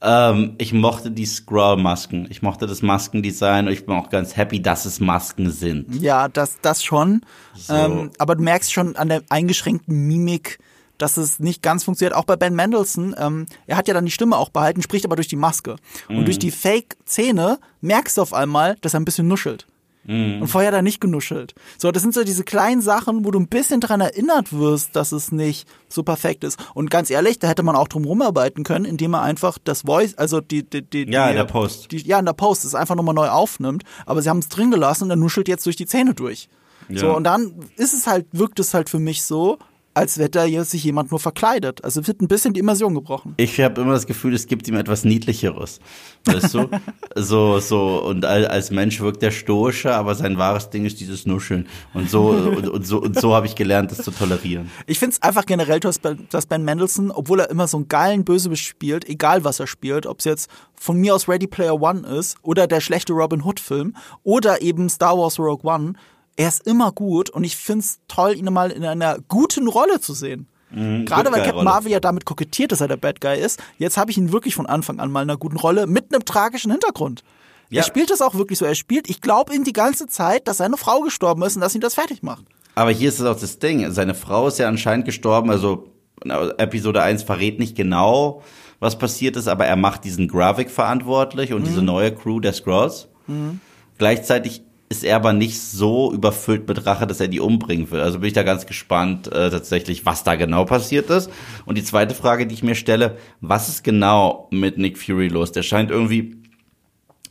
Ähm, ich mochte die Skrull-Masken. Ich mochte das Maskendesign und ich bin auch ganz happy, dass es Masken sind. Ja, das, das schon. So. Ähm, aber du merkst schon an der eingeschränkten Mimik, dass es nicht ganz funktioniert. Auch bei Ben Mendelsohn, ähm, er hat ja dann die Stimme auch behalten, spricht aber durch die Maske. Mhm. Und durch die Fake-Zähne merkst du auf einmal, dass er ein bisschen nuschelt. Mhm. Und vorher da nicht genuschelt. So, das sind so diese kleinen Sachen, wo du ein bisschen dran erinnert wirst, dass es nicht so perfekt ist. Und ganz ehrlich, da hätte man auch drum rumarbeiten können, indem man einfach das Voice, also die, die, die, ja, die, in der Post. Die, ja, in der Post, das einfach nochmal neu aufnimmt. Aber sie haben es drin gelassen und er nuschelt jetzt durch die Zähne durch. Ja. So, und dann ist es halt, wirkt es halt für mich so, als hätte sich jemand nur verkleidet. Also wird ein bisschen die Immersion gebrochen. Ich habe immer das Gefühl, es gibt ihm etwas Niedlicheres. Weißt du? so, so, und als Mensch wirkt er stoischer, aber sein wahres Ding ist dieses Nuscheln. Und so, und, und so, und so habe ich gelernt, das zu tolerieren. Ich finde es einfach generell, dass Ben Mendelsohn, obwohl er immer so einen geilen Bösewicht spielt, egal was er spielt, ob es jetzt von mir aus Ready Player One ist oder der schlechte Robin Hood-Film oder eben Star Wars Rogue One, er ist immer gut und ich find's toll, ihn mal in einer guten Rolle zu sehen. Mhm, gerade weil Captain Marvel ja damit kokettiert, dass er der Bad Guy ist. Jetzt habe ich ihn wirklich von Anfang an mal in einer guten Rolle mit einem tragischen Hintergrund. Ja. Er spielt das auch wirklich so. Er spielt, ich glaube ihm die ganze Zeit, dass seine Frau gestorben ist und dass ihn das fertig macht. Aber hier ist das auch das Ding. Seine Frau ist ja anscheinend gestorben. Also Episode eins verrät nicht genau, was passiert ist, aber er macht diesen Gravik verantwortlich und mhm. diese neue Crew der Skrulls. Mhm. Gleichzeitig ist er aber nicht so überfüllt mit Rache, dass er die umbringen will. Also bin ich da ganz gespannt, äh, tatsächlich, was da genau passiert ist. Und die zweite Frage, die ich mir stelle, was ist genau mit Nick Fury los? Der scheint irgendwie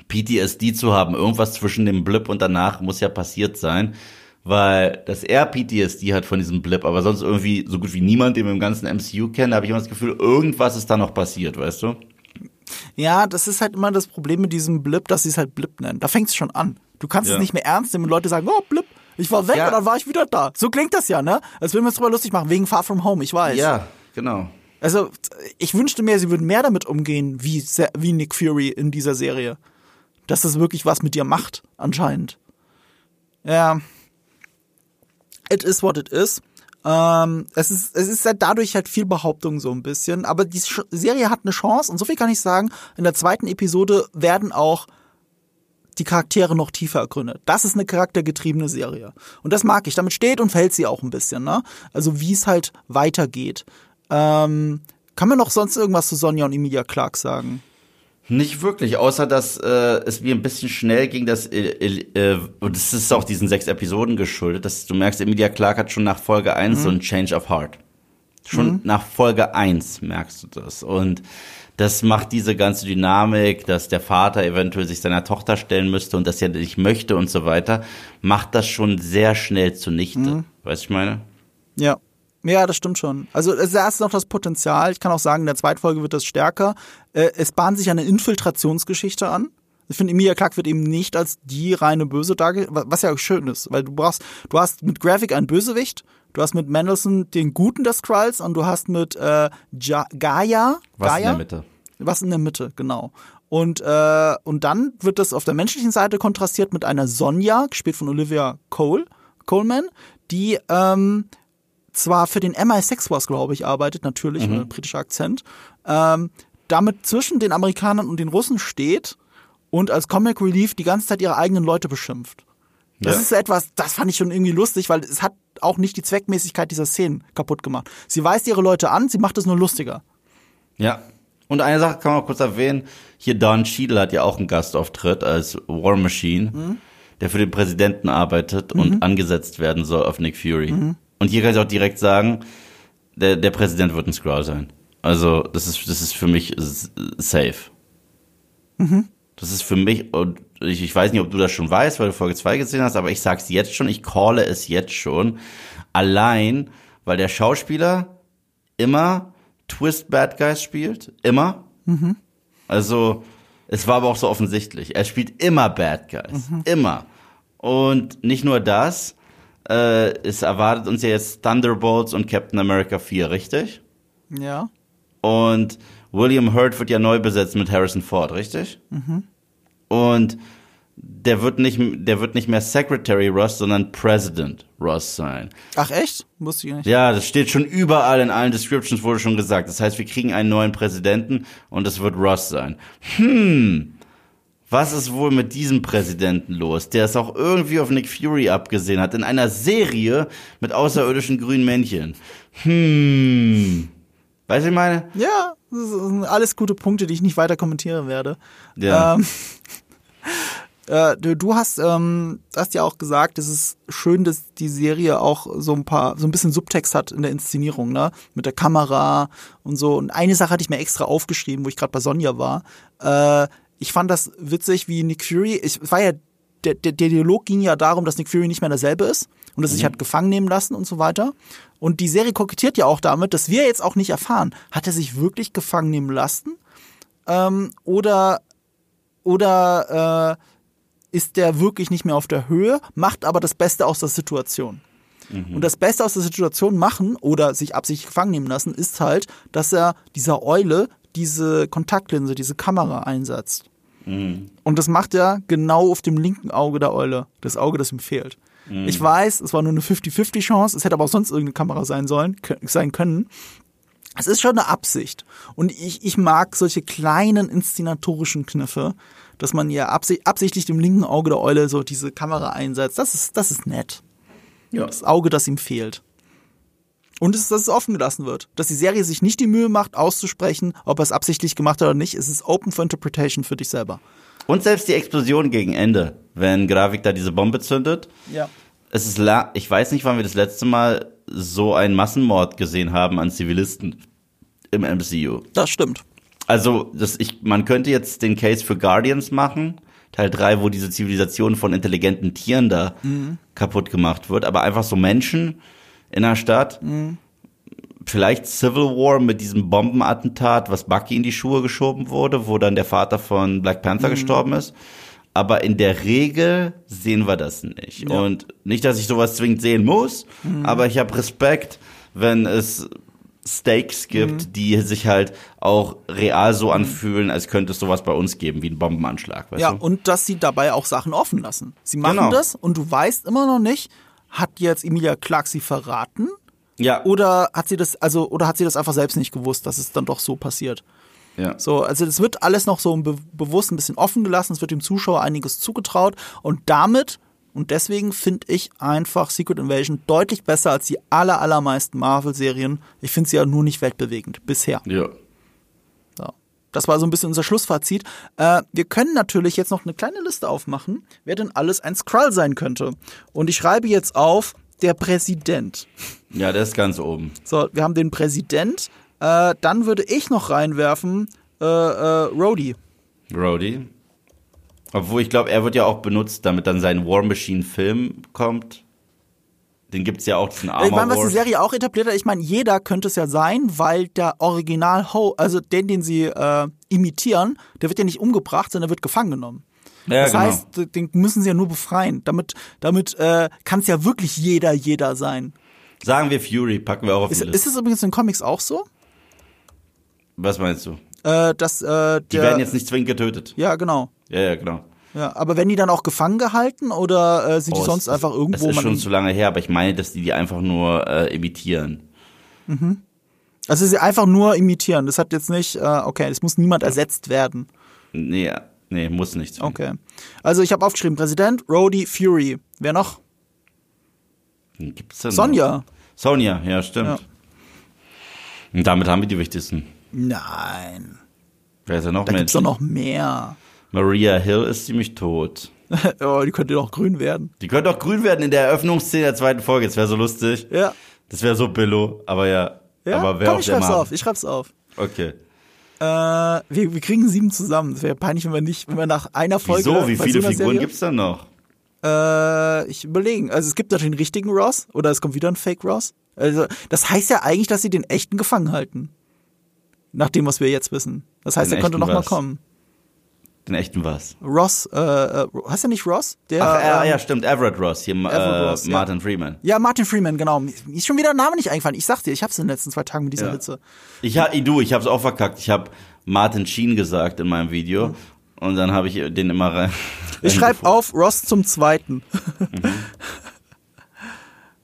P T S D zu haben. Irgendwas zwischen dem Blip und danach muss ja passiert sein. Weil, dass er P T S D hat von diesem Blip, aber sonst irgendwie so gut wie niemand, den wir im ganzen M C U kennen, da habe ich immer das Gefühl, irgendwas ist da noch passiert, weißt du? Ja, das ist halt immer das Problem mit diesem Blip, dass sie es halt Blip nennen. Da fängt es schon an. Du kannst ja. es nicht mehr ernst nehmen und Leute sagen, oh, blip, ich war weg ja. und dann war ich wieder da. So klingt das ja, ne? Als würden wir uns drüber lustig machen, wegen Far From Home, ich weiß. Ja, genau. Also, ich wünschte mir, sie würden mehr damit umgehen, wie, wie Nick Fury in dieser Serie. Dass das wirklich was mit dir macht, anscheinend. Ja. It is what it is. Ähm, es ist, es ist halt dadurch halt viel Behauptung so ein bisschen. Aber die Serie hat eine Chance und so viel kann ich sagen, in der zweiten Episode werden auch die Charaktere noch tiefer ergründet. Das ist eine charaktergetriebene Serie. Und das mag ich. Damit steht und fällt sie auch ein bisschen, ne? Also wie es halt weitergeht. Ähm, kann man noch sonst irgendwas zu Sonja und Emilia Clarke sagen? Nicht wirklich, außer dass äh, es mir ein bisschen schnell ging, dass äh, äh, und das ist auch diesen sechs Episoden geschuldet, dass du merkst, Emilia Clarke hat schon nach Folge eins mhm. so ein Change of Heart. Schon mhm. nach Folge eins merkst du das. Und das macht diese ganze Dynamik, dass der Vater eventuell sich seiner Tochter stellen müsste und dass er nicht möchte und so weiter, macht das schon sehr schnell zunichte. Mhm. Weißt du, ich meine? Ja. Ja, das stimmt schon. Also da ist noch das Potenzial. Ich kann auch sagen, in der zweiten Folge wird das stärker. Äh, es bahnt sich eine Infiltrationsgeschichte an. Ich finde, Emilia Clarke wird eben nicht als die reine Böse dargestellt, was ja schön ist, weil du brauchst, du hast mit Gravik einen Bösewicht, du hast mit Mendelsohn den Guten der Skrulls und du hast mit äh, ja- Gaia. Was Gaia? in der Mitte. Was in der Mitte, genau. Und, äh, und dann wird das auf der menschlichen Seite kontrastiert mit einer Sonja, gespielt von Olivia Cole, Coleman, die ähm, zwar für den M I sechs was, glaube ich, arbeitet, natürlich, mhm. mit britischer Akzent, ähm, damit zwischen den Amerikanern und den Russen steht und als Comic Relief die ganze Zeit ihre eigenen Leute beschimpft. Ja. Das ist etwas, das fand ich schon irgendwie lustig, weil es hat auch nicht die Zweckmäßigkeit dieser Szenen kaputt gemacht. Sie weist ihre Leute an, sie macht es nur lustiger. Ja, und eine Sache kann man auch kurz erwähnen, hier Don Cheadle hat ja auch einen Gastauftritt als War Machine, mhm. der für den Präsidenten arbeitet mhm. und angesetzt werden soll auf Nick Fury. Mhm. Und hier kann ich auch direkt sagen, der, der Präsident wird ein Skrull sein. Also das ist, das ist für mich safe. Mhm. Das ist für mich, und ich, ich weiß nicht, ob du das schon weißt, weil du Folge zwei gesehen hast, aber ich sag's jetzt schon, ich calle es jetzt schon. Allein, weil der Schauspieler immer Twist-Bad Guys spielt. Immer. Mhm. Also es war aber auch so offensichtlich. Er spielt immer Bad Guys. Mhm. Immer. Und nicht nur das, Äh, es erwartet uns ja jetzt Thunderbolts und Captain America vier, richtig? Ja. Und William Hurt wird ja neu besetzt mit Harrison Ford, richtig? Mhm. Und der wird nicht, der wird nicht mehr Secretary Ross, sondern President Ross sein. Ach echt? Wusste ich nicht. Ja, das steht schon überall in allen Descriptions, wurde schon gesagt. Das heißt, wir kriegen einen neuen Präsidenten und es wird Ross sein. Hm. Was ist wohl mit diesem Präsidenten los, der es auch irgendwie auf Nick Fury abgesehen hat, in einer Serie mit außerirdischen grünen Männchen? Hm. Weißt du, ich meine? Ja, das sind alles gute Punkte, die ich nicht weiter kommentieren werde. Ja. Ähm, äh, du, du hast, ähm, hast ja auch gesagt, es ist schön, dass die Serie auch so ein paar, so ein bisschen Subtext hat in der Inszenierung, ne? Mit der Kamera und so. Und eine Sache hatte ich mir extra aufgeschrieben, wo ich gerade bei Sonja war. Äh, Ich fand das witzig, wie Nick Fury, ich war ja, der, der, der Dialog ging ja darum, dass Nick Fury nicht mehr derselbe ist und dass mhm. sich hat gefangen nehmen lassen und so weiter. Und die Serie kokettiert ja auch damit, dass wir jetzt auch nicht erfahren, hat er sich wirklich gefangen nehmen lassen? Ähm, oder oder äh, ist der wirklich nicht mehr auf der Höhe, macht aber das Beste aus der Situation. Mhm. Und das Beste aus der Situation machen oder sich absichtlich gefangen nehmen lassen, ist halt, dass er dieser Eule diese Kontaktlinse, diese Kamera einsetzt. Mhm. Und das macht er genau auf dem linken Auge der Eule. Das Auge, das ihm fehlt. Mhm. Ich weiß, es war nur eine fünfzig fünfzig Chance. Es hätte aber auch sonst irgendeine Kamera sein sollen, sein können. Es ist schon eine Absicht. Und ich, ich mag solche kleinen inszenatorischen Kniffe, dass man ja absichtlich dem linken Auge der Eule so diese Kamera einsetzt. Das ist, das ist nett. Ja. Das Auge, das ihm fehlt. Und es, dass es offen gelassen wird. Dass die Serie sich nicht die Mühe macht, auszusprechen, ob er es absichtlich gemacht hat oder nicht. Es ist open for interpretation für dich selber. Und selbst die Explosion gegen Ende, wenn Gravik da diese Bombe zündet. Ja. Es ist la- ich weiß nicht, wann wir das letzte Mal so einen Massenmord gesehen haben an Zivilisten im M C U. Das stimmt. Also, das ich, man könnte jetzt den Case für Guardians machen, Teil drei, wo diese Zivilisation von intelligenten Tieren da mhm. kaputt gemacht wird. Aber einfach so Menschen in der Stadt, mhm. vielleicht Civil War mit diesem Bombenattentat, was Bucky in die Schuhe geschoben wurde, wo dann der Vater von Black Panther mhm. gestorben ist. Aber in der Regel sehen wir das nicht. Ja. Und nicht, dass ich sowas zwingend sehen muss, mhm. aber ich habe Respekt, wenn es Stakes gibt, mhm. die sich halt auch real so anfühlen, als könnte es sowas bei uns geben, wie ein Bombenanschlag. Weißt ja, du? Und dass sie dabei auch Sachen offen lassen. Sie machen genau. das und du weißt immer noch nicht, hat jetzt Emilia Clarke sie verraten? Ja. Oder hat sie das, also, oder hat sie das einfach selbst nicht gewusst, dass es dann doch so passiert? Ja. So, also das wird alles noch so be- bewusst ein bisschen offen gelassen, es wird dem Zuschauer einiges zugetraut und damit und deswegen finde ich einfach Secret Invasion deutlich besser als die aller, allermeisten Marvel-Serien. Ich finde sie ja nur nicht weltbewegend, bisher. Ja. So. Das war so ein bisschen unser Schlussfazit. Äh, wir können natürlich jetzt noch eine kleine Liste aufmachen, wer denn alles ein Skrull sein könnte. Und ich schreibe jetzt auf, der Präsident. Ja, der ist ganz oben. So, wir haben den Präsident. Äh, dann würde ich noch reinwerfen, äh, äh, Rhodey. Rhodey. Obwohl, ich glaube, er wird ja auch benutzt, damit dann sein War Machine-Film kommt. Den gibt es ja auch, diesen Armor. Ich meine, was die Serie auch etabliert hat, ich meine, jeder könnte es ja sein, weil der Original-Ho, also den, den sie äh, imitieren, der wird ja nicht umgebracht, sondern wird gefangen genommen. Ja, das genau. heißt, den müssen sie ja nur befreien. Damit, damit äh, kann es ja wirklich jeder, jeder sein. Sagen wir Fury, packen wir auch auf die ist, Liste. Ist es übrigens in Comics auch so? Was meinst du? Äh, dass, äh, der, die werden jetzt nicht zwingend getötet. Ja, genau. Ja, ja, genau. Ja, aber werden die dann auch gefangen gehalten oder äh, sind oh, die sonst es, einfach irgendwo? Das ist schon zu lange her, aber ich meine, dass die die einfach nur äh, imitieren. Mhm. Also sie einfach nur imitieren. Das hat jetzt nicht, äh, okay, es muss niemand ersetzt werden. Nee, nee, muss nicht. Okay. Also ich habe aufgeschrieben, Präsident, Rhodey, Fury. Wer noch? Gibt's denn Sonja. Noch? Sonja, ja, stimmt. Ja. Und damit haben wir die wichtigsten. Nein. Wer ist denn noch da mehr? Da gibt's doch noch mehr. Maria Hill ist ziemlich tot. Oh, die könnte doch grün werden. Die könnte doch grün werden in der Eröffnungsszene der zweiten Folge. Das wäre so lustig. Ja. Das wäre so billo. Aber ja. ja? Aber wer Komm, ich schreib's auf. Ich schreib's auf. Okay. Äh, wir, wir kriegen sieben zusammen. Das wäre peinlich, wenn wir nicht, wenn wir nach einer Folge. Wieso? Wie viele Figuren gibt's dann noch? Äh, ich überlege. Also es gibt natürlich einen richtigen Ross oder es kommt wieder ein Fake Ross. Also das heißt ja eigentlich, dass sie den echten gefangen halten. Nach dem, was wir jetzt wissen. Das heißt, den er könnte nochmal kommen. Den echten was? Ross, äh, äh heißt er nicht Ross? Der, Ach, ja, ähm, ja, stimmt, Everett Ross, hier Everett Ross, äh, Martin ja. Freeman. Ja, Martin Freeman, genau. Ist schon wieder ein Name nicht eingefallen. Ich sag dir, ich hab's in den letzten zwei Tagen mit dieser ja. Hitze. Ich, du, ich hab's auch verkackt. Ich hab Martin Sheen gesagt in meinem Video mhm. und dann habe ich den immer rein. Ich schreib auf, Ross zum Zweiten. Mhm.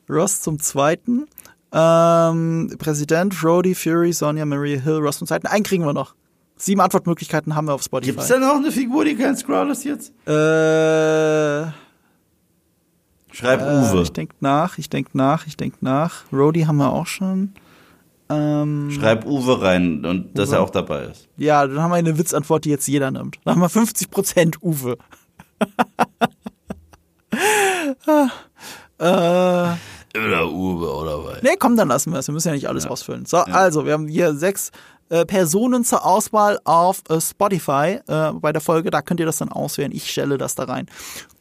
Ross zum Zweiten. Ähm, Präsident, Rhodey, Fury, Sonja, Maria Hill, Ross zum Zweiten. Einen kriegen wir noch. Sieben Antwortmöglichkeiten haben wir auf Spotify. Gibt's denn noch eine Figur, die kein Skrull ist jetzt? Äh. Schreib äh, Uwe. Ich denk nach, ich denk nach, ich denk nach. Rhodey haben wir auch schon. Ähm, Schreib Uwe rein und Uwe. Dass er auch dabei ist. Ja, dann haben wir eine Witzantwort, die jetzt jeder nimmt. Dann haben wir fünfzig Prozent Uwe. äh. Oder Uwe oder was? Nee, komm, dann lassen wir es. Wir müssen ja nicht alles ja. ausfüllen. So, ja. also, wir haben hier sechs äh, Personen zur Auswahl auf äh, Spotify äh, bei der Folge. Da könnt ihr das dann auswählen. Ich stelle das da rein.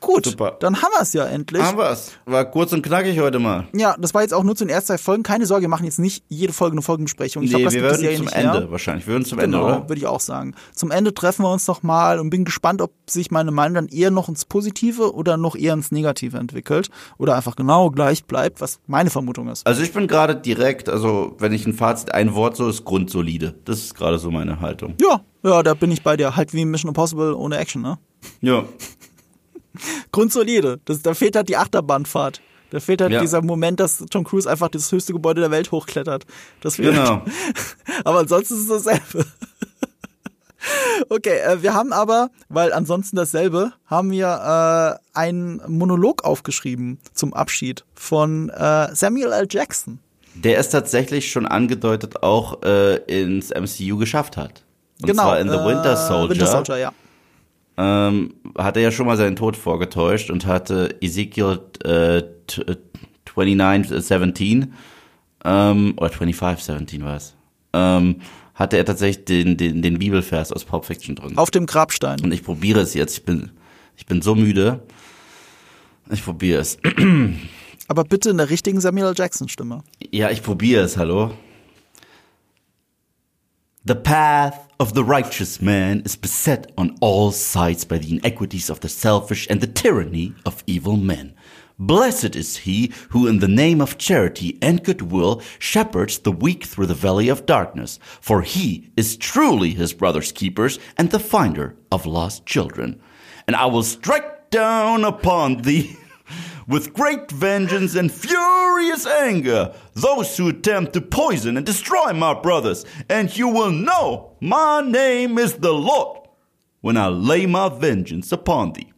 Gut, Super. Dann haben wir es ja endlich. Haben wir es. War kurz und knackig heute mal. Ja, das war jetzt auch nur zu den ersten zwei Folgen. Keine Sorge, wir machen jetzt nicht jede Folge eine Folgenbesprechung. Ich nee, glaub, wir werden zum nicht Ende mehr. wahrscheinlich. Wir würden zum genau, Ende, oder? Würde ich auch sagen. Zum Ende treffen wir uns nochmal und bin gespannt, ob sich meine Meinung dann eher noch ins Positive oder noch eher ins Negative entwickelt. Oder einfach genau gleich bleibt, was meine Vermutung ist. Also ich bin gerade direkt, also wenn ich ein Fazit, ein Wort so ist, grundsolide. Das ist gerade so meine Haltung. Ja, ja, da bin ich bei dir. Halt wie Mission Impossible ohne Action, ne? Ja. Grundsolide. Das, da fehlt halt die Achterbahnfahrt. Da fehlt halt ja. dieser Moment, dass Tom Cruise einfach das höchste Gebäude der Welt hochklettert. Das fehlt. Genau. Aber ansonsten ist es dasselbe. Okay, äh, wir haben aber, weil ansonsten dasselbe, haben wir äh, einen Monolog aufgeschrieben zum Abschied von äh, Samuel L. Jackson. Der es tatsächlich schon angedeutet auch äh, ins M C U geschafft hat. Und genau, zwar in The Winter Soldier. Äh, Winter Soldier, ja. Ähm, hat er ja schon mal seinen Tod vorgetäuscht und hatte Ezekiel äh, t- neunundzwanzig siebzehn ähm, oder fünfundzwanzig siebzehn war es, ähm, hatte er tatsächlich den, den, den Bibelvers aus Pulp Fiction drin. Auf dem Grabstein. Und ich probiere es jetzt. Ich bin, ich bin so müde. Ich probiere es. Aber bitte in der richtigen Samuel L. Jackson Stimme. Ja, ich probiere es, hallo. The path of the righteous man is beset on all sides by the inequities of the selfish and the tyranny of evil men. Blessed is he who in the name of charity and goodwill shepherds the weak through the valley of darkness, for he is truly his brother's keeper and the finder of lost children. And I will strike down upon thee with great vengeance and furious anger, those who attempt to poison and destroy my brothers, and you will know my name is the Lord when I lay my vengeance upon thee.